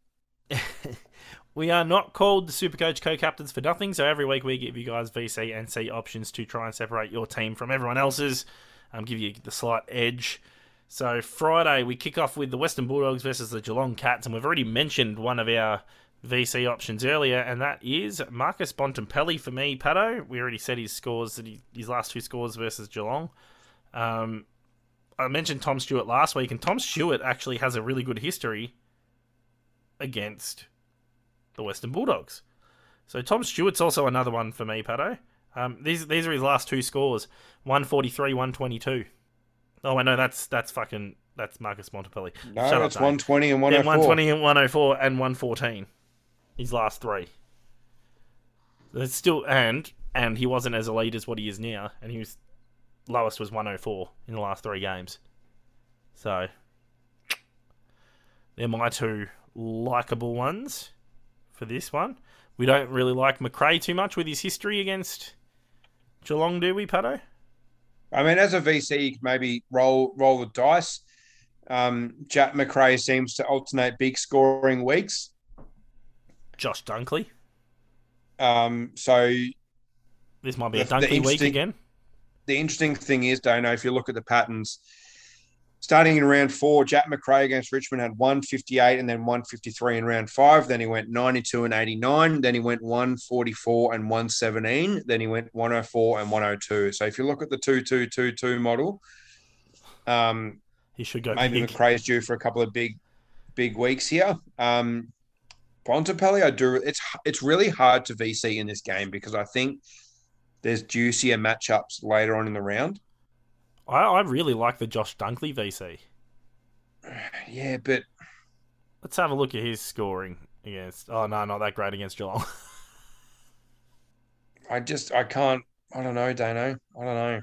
We are not called the Supercoach Co-Captains for nothing. So every week we give you guys V C and C options to try and separate your team from everyone else's. Um, give you the slight edge. So Friday we kick off with the Western Bulldogs versus the Geelong Cats, and we've already mentioned one of our V C options earlier, and that is Marcus Bontempelli for me, Pato. We already said his scores, that he, his last two scores versus Geelong. Um, I mentioned Tom Stewart last week, and Tom Stewart actually has a really good history against the Western Bulldogs. So Tom Stewart's also another one for me, Pato. Um, these these are his last two scores, one forty-three, one twenty-two. Oh, I know, that's that's fucking, that's Marcus Bontempelli. No, Shut that's up, one twenty and one oh four. Yeah, one twenty and one oh four and one fourteen, his last three. It's still, and and he wasn't as elite as what he is now, and he was, lowest was one oh four in the last three games. So they're my two likeable ones for this one. We don't really like McRae too much with his history against Geelong, do we, Pato? I mean, as a V C, you could maybe roll roll the dice. Um, Jack McRae seems to alternate big scoring weeks. Josh Dunkley. Um, so this might be a Dunkley week again. The interesting thing is, Dano, if you look at the patterns, starting in round four, Jack McRae against Richmond had one fifty-eight and then one fifty-three in round five. Then he went ninety-two and eighty-nine. Then he went one forty-four and one seventeen. Then he went one oh four and one oh two. So if you look at the two two two two model, um, he should go. Maybe big. McRae's due for a couple of big, big weeks here. Um, Bontempelli, I do. It's it's really hard to V C in this game because I think there's juicier matchups later on in the round. I, I really like the Josh Dunkley V C. Yeah, but let's have a look at his scoring against. Oh no, not that great against Geelong. I just I can't. I don't know, Dano. I don't know.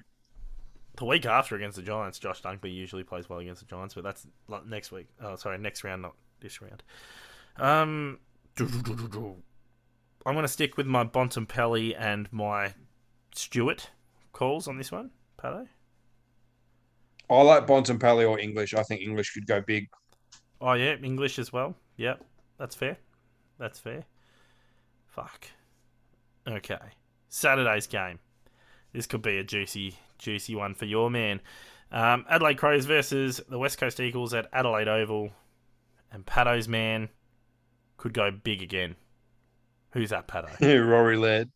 The week after against the Giants, Josh Dunkley usually plays well against the Giants, but that's next week. Oh, sorry, next round, not this round. Um, I'm going to stick with my Bontempelli and my Stewart calls on this one, Pato. I like Bontempelli or English. I think English could go big. Oh, yeah, English as well. Yep, that's fair. That's fair. Fuck. Okay. Saturday's game. This could be a juicy, juicy one for your man. Um, Adelaide Crows versus the West Coast Eagles at Adelaide Oval. And Pato's man could go big again. Who's that, Pato? Rory Laird.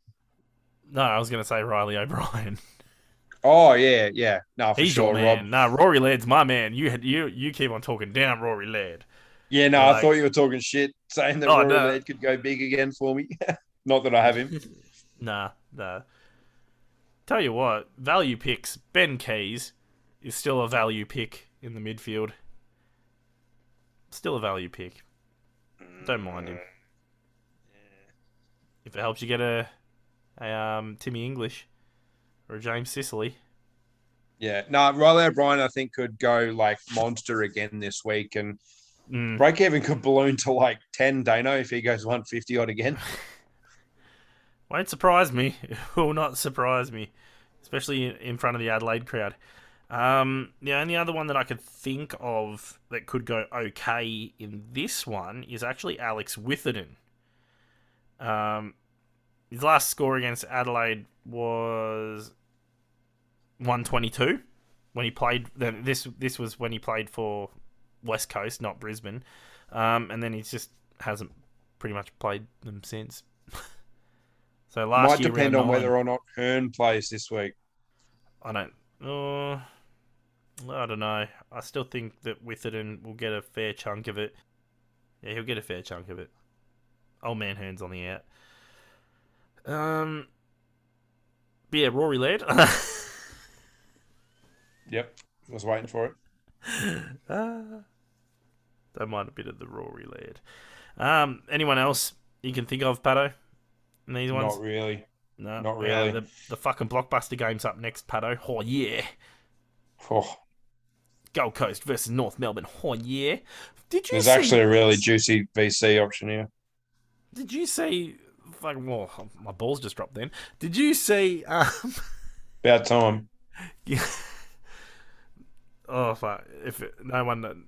No, I was going to say Riley O'Brien. Oh, yeah, yeah. No, for He's sure, man. Rob. No, Rory Laird's my man. You had, you you keep on talking down Rory Laird. Yeah, no, like, I thought you were talking shit, saying that oh, Rory no. Laird could go big again for me. Not that I have him. Nah, nah. Tell you what, value picks. Ben Keys is still a value pick in the midfield. Still a value pick. Don't mind him. If it helps you get a... A, um, Timmy English or James Sicily. Yeah. No, Riley O'Brien, I think, could go like monster again this week. And mm. break-even could balloon to like ten, Dano, if he goes one fifty odd again. Won't surprise me. It will not surprise me, especially in front of the Adelaide crowd. Um, the only other one that I could think of that could go okay in this one is actually Alex Witherden. Um, His last score against Adelaide was one twenty-two when he played. Then this this was when he played for West Coast, not Brisbane, um, and then he just hasn't pretty much played them since. So last might year depend on nine, whether or not Hearn plays this week. I don't. Uh, I don't know. I still think that Witherden will get a fair chunk of it. Yeah, he'll get a fair chunk of it. Old man Hearn's on the out. Um, but yeah, Rory Laird. Yep, I was waiting for it. Uh, don't mind a bit of the Rory Laird. Um, anyone else you can think of, Pato? In these ones? Not really. No, not really. The, the fucking blockbuster game's up next, Pato. Oh yeah. Oh. Gold Coast versus North Melbourne. Oh yeah. Did you? There's see actually this? a really juicy V C option here. Did you see? Like, well, my balls just dropped then. Did you see... Um, About time. Yeah. Oh, fuck. If it, no one...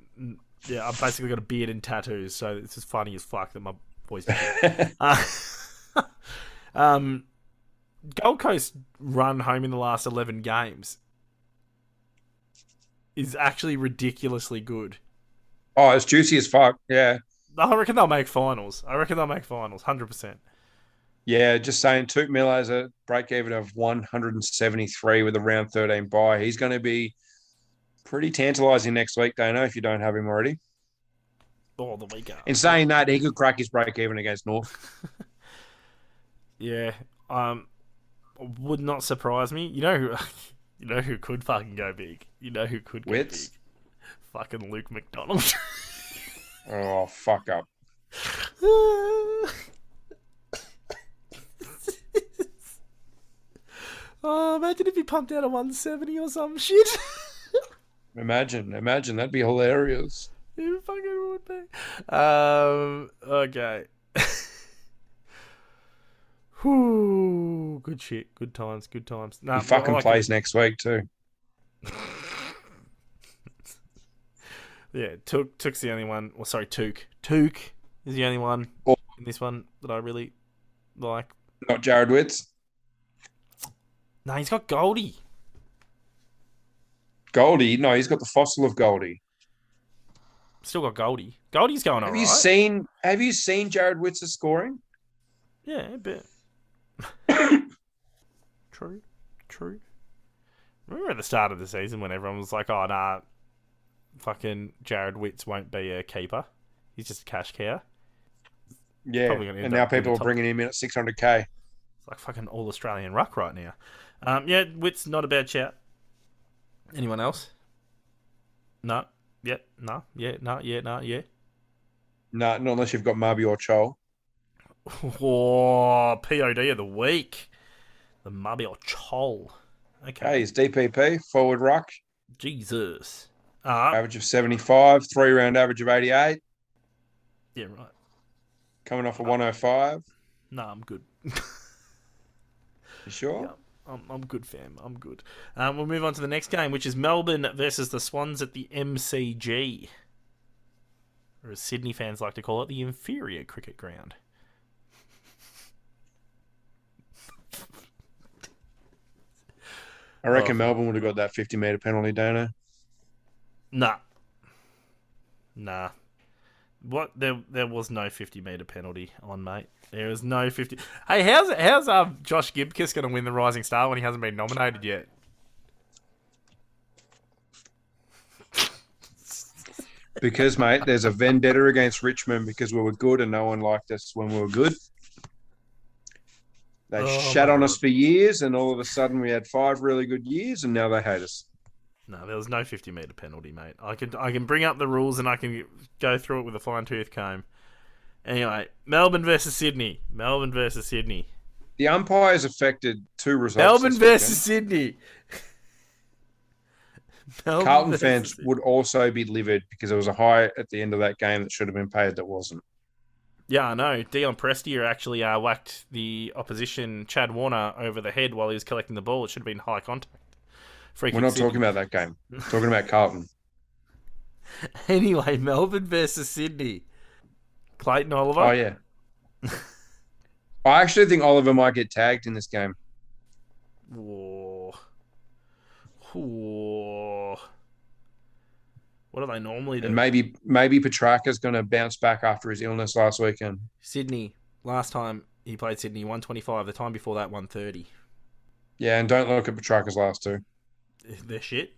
Yeah, I've basically got a beard and tattoos, so it's just funny as fuck that my voice... uh, um, Gold Coast run home in the last eleven games is actually ridiculously good. Oh, it's juicy as fuck, yeah. I reckon they'll make finals. I reckon they'll make finals, one hundred percent. Yeah, just saying, Toot Miller has a break-even of one seventy-three with a round thirteen bye. He's going to be pretty tantalising next week, Dano, if you don't have him already. Oh, the week after. In saying that, he could crack his break-even against North. Yeah, um, would not surprise me. You know who you know who could fucking go big? You know who could go Wits? big? Fucking Luke McDonald. Oh, fuck up. Oh, imagine if he pumped out a one seventy or some shit. Imagine, imagine. That'd be hilarious. It fucking would be. Um, okay. Whew, good shit. Good times, good times. Nah, he fucking like plays it. Next week too. Yeah, Took Took's the only one. Well, sorry, Took. Took is the only one oh. in this one that I really like. Not Jared Witts? No, he's got Goldie. Goldie? No, he's got the fossil of Goldie. Still got Goldie. Goldie's going have all you right. Seen, have you seen Jared Witts' scoring? Yeah, a bit. True, true. Remember at the start of the season when everyone was like, oh, nah, fucking Jared Witts won't be a keeper. He's just a cash cow. Yeah, and now people are bringing him in at six hundred K. It's like fucking all Australian ruck right now. Um, yeah, Witts, not a bad shout. Anyone else? No. Yeah, no. Yeah, no. Yeah, no. Yeah. No, not unless you've got Marby or Chol. Oh, P O D of the week. The Marby or Chol. Okay. Hey, he's D P P, forward ruck. Jesus. Uh-huh. Average of seventy-five, three-round average of eighty-eight. Yeah, right. Coming off a uh, one oh five. No, nah, I'm good. You sure? Yeah. I'm, I'm good, fam. I'm good. Um, we'll move on to the next game, which is Melbourne versus the Swans at the M C G. Or as Sydney fans like to call it, the inferior cricket ground. I reckon oh. Melbourne would have got that fifty-metre penalty, don't they? Nah. Nah. What? There there was no fifty-metre penalty on, mate. There is no fifty. Hey, how's how's uh, Josh Gibkiss going to win the Rising Star when he hasn't been nominated yet? Because, mate, there's a vendetta against Richmond because we were good and no one liked us when we were good. They oh, shat on God. us for years, and all of a sudden we had five really good years, and now they hate us. No, there was no fifty-metre penalty, mate. I can, I can bring up the rules and I can go through it with a fine-tooth comb. Anyway, Melbourne versus Sydney. Melbourne versus Sydney. The umpires affected two results. Melbourne versus Sydney. Melbourne Carlton versus fans Sydney. Would also be livid because there was a high at the end of that game that should have been paid that wasn't. Yeah, I know. Dion Prestia actually uh, whacked the opposition, Chad Warner, over the head while he was collecting the ball. It should have been high contact. Freaking We're not Sydney. Talking about that game. We're talking about Carlton. Anyway, Melbourne versus Sydney. Clayton Oliver? Oh, yeah. I actually think Oliver might get tagged in this game. Whoa. Whoa. What do they normally do? And maybe maybe Petrarca's going to bounce back after his illness last weekend. Sydney. Last time he played Sydney, one twenty-five. The time before that, one thirty. Yeah, and don't look at Petrarca's last two. They're shit?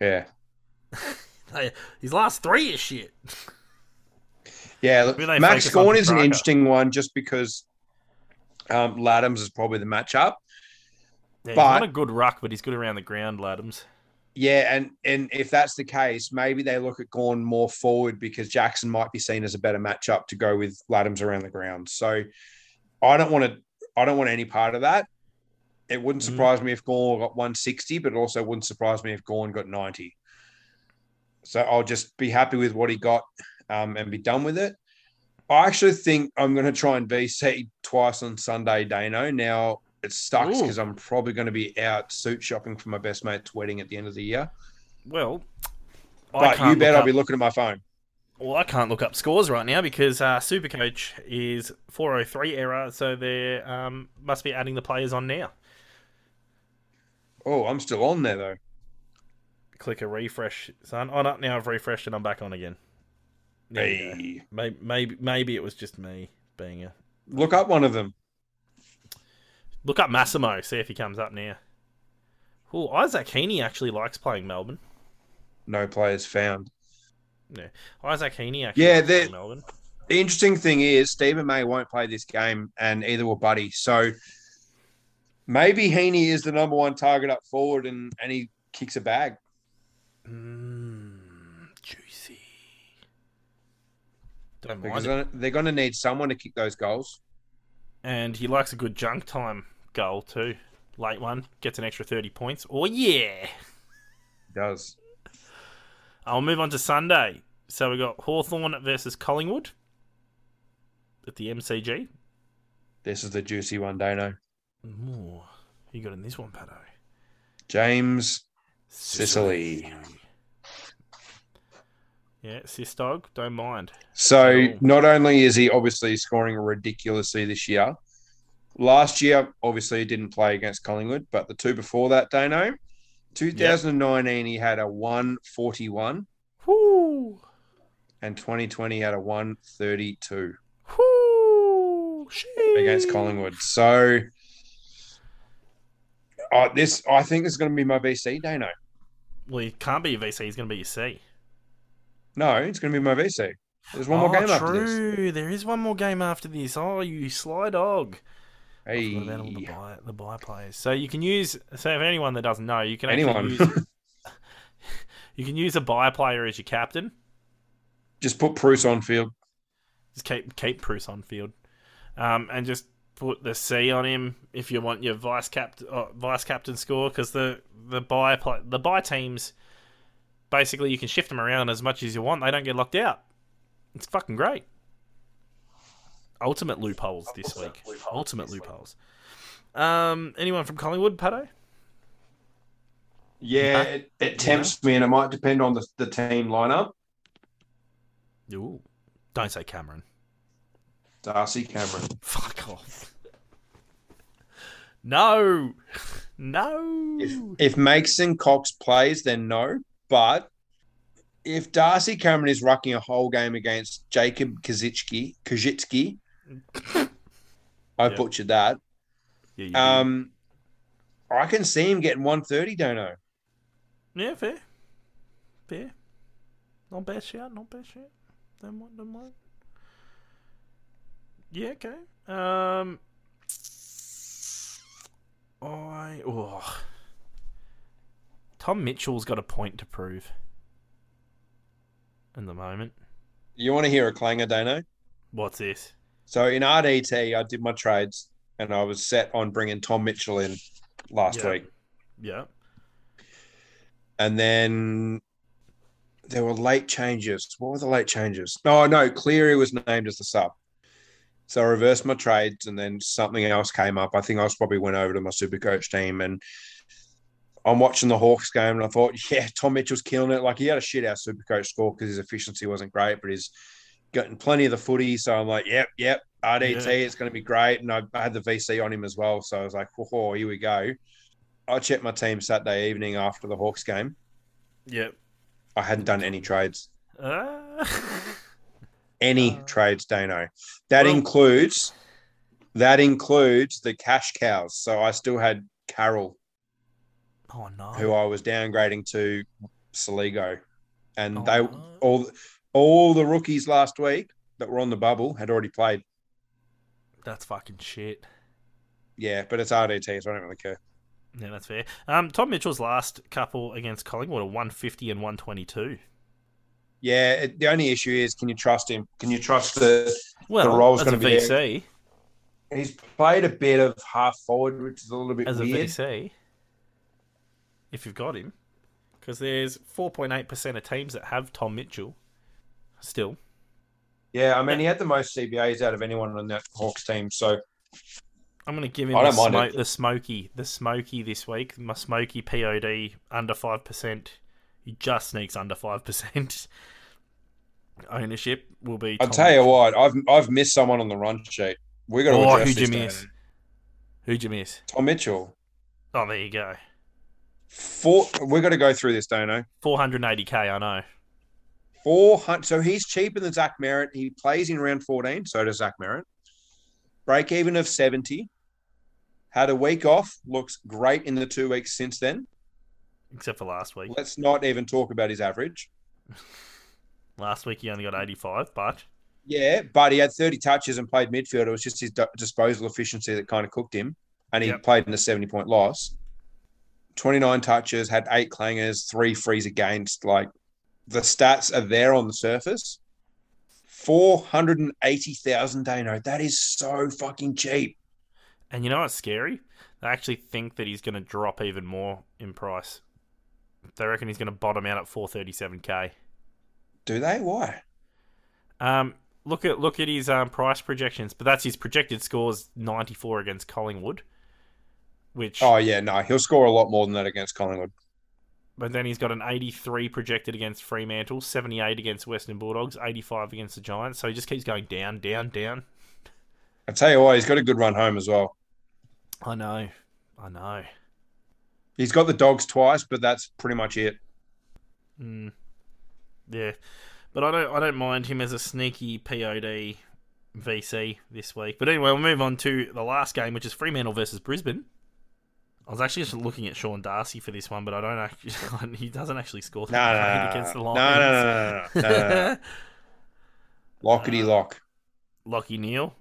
Yeah. His last three is shit. Yeah, look, Max Gawn is an interesting one just because um, Laddams is probably the matchup. Yeah, but, he's not a good ruck, but he's good around the ground, Laddams. Yeah, and, and if that's the case, maybe they look at Gawn more forward because Jackson might be seen as a better matchup to go with Laddams around the ground. So I don't want to. I don't want any part of that. It wouldn't surprise mm. me if Gawn got one sixty, but it also wouldn't surprise me if Gawn got ninety. So I'll just be happy with what he got. Um, and be done with it. I actually think I'm going to try and V C twice on Sunday, Dano. Now, it sucks because I'm probably going to be out suit shopping for my best mate's wedding at the end of the year. Well, I But you bet up... I'll be looking at my phone. Well, I can't look up scores right now because uh, Supercoach is four oh three error, so they um, must be adding the players on now. Oh, I'm still on there, though. Click a refresh, son. I'm up now. I've refreshed and I'm back on again. Hey. Maybe, maybe maybe it was just me being a... Look up one of them. Look up Massimo. See if he comes up now. Oh, Isaac Heaney actually likes playing Melbourne. No players found. No. Isaac Heaney actually yeah, likes playing Melbourne. The interesting thing is Stephen May won't play this game and either will Buddy. So maybe Heaney is the number one target up forward and, and he kicks a bag. Mm, juicy. Don't because mind they're going to need someone to kick those goals. And he likes a good junk time goal too. Late one. Gets an extra thirty points. Oh, yeah. He does. I'll move on to Sunday. So we got Hawthorn versus Collingwood at the M C G. This is the juicy one, Dano. Ooh, who you got in this one, Pato? James Sicily. Sicily. Yeah, Sis Dog, don't mind. So oh. not only is he obviously scoring ridiculously this year, last year, obviously, he didn't play against Collingwood, but the two before that, Dano, twenty nineteen, yep. he had a one forty-one. Woo. And twenty twenty had a one thirty-two. Woo. Against Collingwood. So uh, this, I think this is going to be my V C, Dano. Well, it can't be your V C. It's going to be your C. No, it's going to be my V C. There's one oh, more game true. after this. True, there is one more game after this. Oh, you sly dog. Hey. About all the buy, the buy players. So you can use, so if anyone that doesn't know, you can anyone. Use, you can use a buy player as your captain. Just put Proust on field. Just keep, keep Proust on field. Um, and just put the C on him if you want your vice captain, uh, vice captain score, because the, the buy play, the buy teams, basically, you can shift them around as much as you want. They don't get locked out. It's fucking great. Ultimate loopholes this week. Loophole Ultimate this loopholes. Week. Um, anyone from Collingwood, Pato? Yeah, uh, it, it tempts you know? me, and it might depend on the, the team lineup. Ooh, don't say Cameron. Darcy Cameron. Fuck off. No, no. If, if Mason Cox plays, then no. But if Darcy Cameron is rucking a whole game against Jacob Kazitsky, Kazitsky, I yep. butchered that. Yeah, you um, do. I can see him getting one thirty, don't know. Yeah, fair. Fair. Not bad shout, not bad shout. Don't mind, don't mind. Yeah, okay. Um, I... Oh... Tom Mitchell's got a point to prove in the moment. You want to hear a clanger, Dano? What's this? So in R D T, I did my trades, and I was set on bringing Tom Mitchell in last yeah. week. Yeah. And then there were late changes. What were the late changes? Oh, no, Cleary was named as the sub. So I reversed my trades, and then something else came up. I think I was probably went over to my Super Coach team, and I'm watching the Hawks game and I thought, yeah, Tom Mitchell's killing it. Like, he had a shit out Supercoach score because his efficiency wasn't great, but he's gotten plenty of the footy. So I'm like, yep, yep, R D T, yeah. it's going to be great. And I had the V C on him as well. So I was like, oh, here we go. I checked my team Saturday evening after the Hawks game. Yep. I hadn't done any trades. Uh... any uh... trades, Dano. That well... includes, that includes the cash cows. So I still had Carroll. Oh, no. Who I was downgrading to Saligo. And oh, they no. all all the rookies last week that were on the bubble had already played. That's fucking shit. Yeah, but it's R D T, so I don't really care. Yeah, that's fair. Um, Tom Mitchell's last couple against Collingwood are one fifty and one twenty-two. Yeah, it, the only issue is, can you trust him? Can you trust the, well, the role's going to be... Well, as a V C... There? He's played a bit of half forward, which is a little bit as weird. As a V C... If you've got him, because there's four point eight percent of teams that have Tom Mitchell still. Yeah, I mean, he had the most C B As out of anyone on that Hawks team, so... I'm going to give him the, smoke, the Smokey. The Smokey this week. My Smokey P O D, under five percent. He just sneaks under five percent. Ownership will be... Tom I'll tell Mitchell. you what, I've I've missed someone on the run sheet. We've got to oh, address who'd this you miss? Who'd you miss? Tom Mitchell. Oh, there you go. Four, we've got to go through this, Dano. four eighty K, I know. four hundred. So he's cheaper than Zach Merritt. He plays in round fourteen, so does Zach Merritt. Break even of seventy. Had a week off. Looks great in the two weeks since then. Except for last week. Let's not even talk about his average. Last week he only got eighty-five, but... Yeah, but he had thirty touches and played midfield. It was just his disposal efficiency that kind of cooked him, and he yep. played in a seventy-point loss. twenty-nine touches, had eight clangers, three frees against. Like, the stats are there on the surface. four hundred eighty thousand, Dano. That is so fucking cheap. And you know what's scary? I actually think that he's going to drop even more in price. They reckon he's going to bottom out at four thirty-seven K. Do they? Why? Um, look at look at his um, price projections, but that's his projected scores, ninety-four against Collingwood. Which oh yeah, no, he'll score a lot more than that against Collingwood. But then he's got an eighty-three projected against Fremantle, seventy-eight against Western Bulldogs, eighty-five against the Giants. So he just keeps going down, down, down. I tell you what, he's got a good run home as well. I know, I know. He's got the Dogs twice, but that's pretty much it. Mm. Yeah, but I don't, I don't mind him as a sneaky P O D V C this week. But anyway, we'll move on to the last game, which is Fremantle versus Brisbane. I was actually just looking at Sean Darcy for this one, but I don't actually. He doesn't actually score no, no, no, against the Lions. No, no, no, no, no. no, no, no. Lockety lock. Uh, Lachie Neale.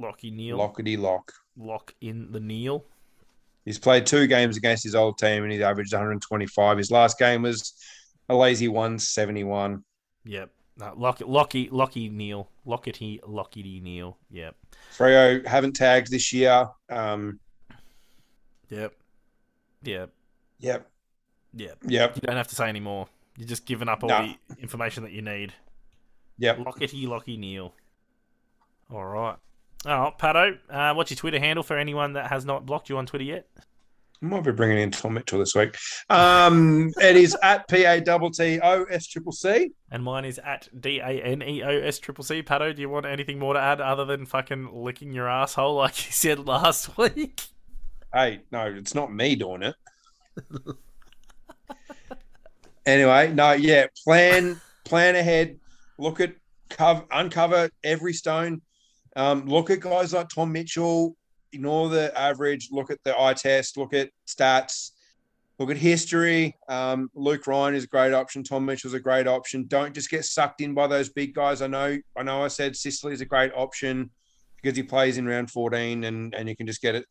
Lachie Neale. Lockety lock. Lock in the Neale. He's played two games against his old team, and he's averaged one hundred twenty-five. His last game was a lazy one seventy-one. Yep. No, Lock, Lachie, Lachie Neale. Lockety, Lockety Neale. Yep. Freo haven't tagged this year. Um, Yep. Yep. Yep. Yep. Yep. You don't have to say any more. You're just giving up all nah. the information that you need. Yep. Lockety, Lachie Neale. All right. Oh, Paddo, uh, what's your Twitter handle for anyone that has not blocked you on Twitter yet? I might be bringing in Tom Mitchell this week. Um, it is at P A T T O S C C C. And mine is at D A N E O S C C C. Paddo, do you want anything more to add other than fucking licking your asshole like you said last week? Hey, no, it's not me doing it. Anyway, no, yeah, plan plan ahead. Look at, cover, uncover every stone. Um, look at guys like Tom Mitchell, ignore the average, look at the eye test, look at stats, look at history. Um, Lukey Ryan is a great option. Tom Mitchell's a great option. Don't just get sucked in by those big guys. I know I know. I said Sicily is a great option because he plays in round fourteen and, and you can just get it.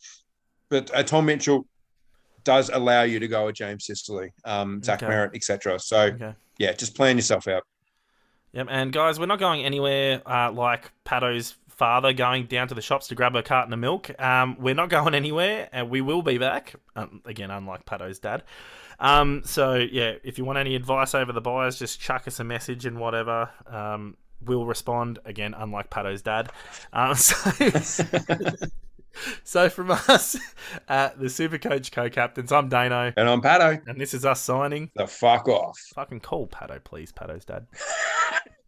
But uh, Tom Mitchell does allow you to go with James Sicily, um, Zach okay. Merritt, et cetera. So, okay. yeah, just plan yourself out. Yep, and guys, we're not going anywhere uh, like Paddo's father going down to the shops to grab a carton of milk. Um, we're not going anywhere, and we will be back um, again, unlike Paddo's dad. Um, so yeah, if you want any advice over the buyers, just chuck us a message and whatever. Um, we'll respond again, unlike Paddo's dad. Um, so, so from us at the Super Coach Co-Captains, I'm Dano, and I'm Paddo, and this is us signing the fuck off. Fucking call Paddo, please, Paddo's dad.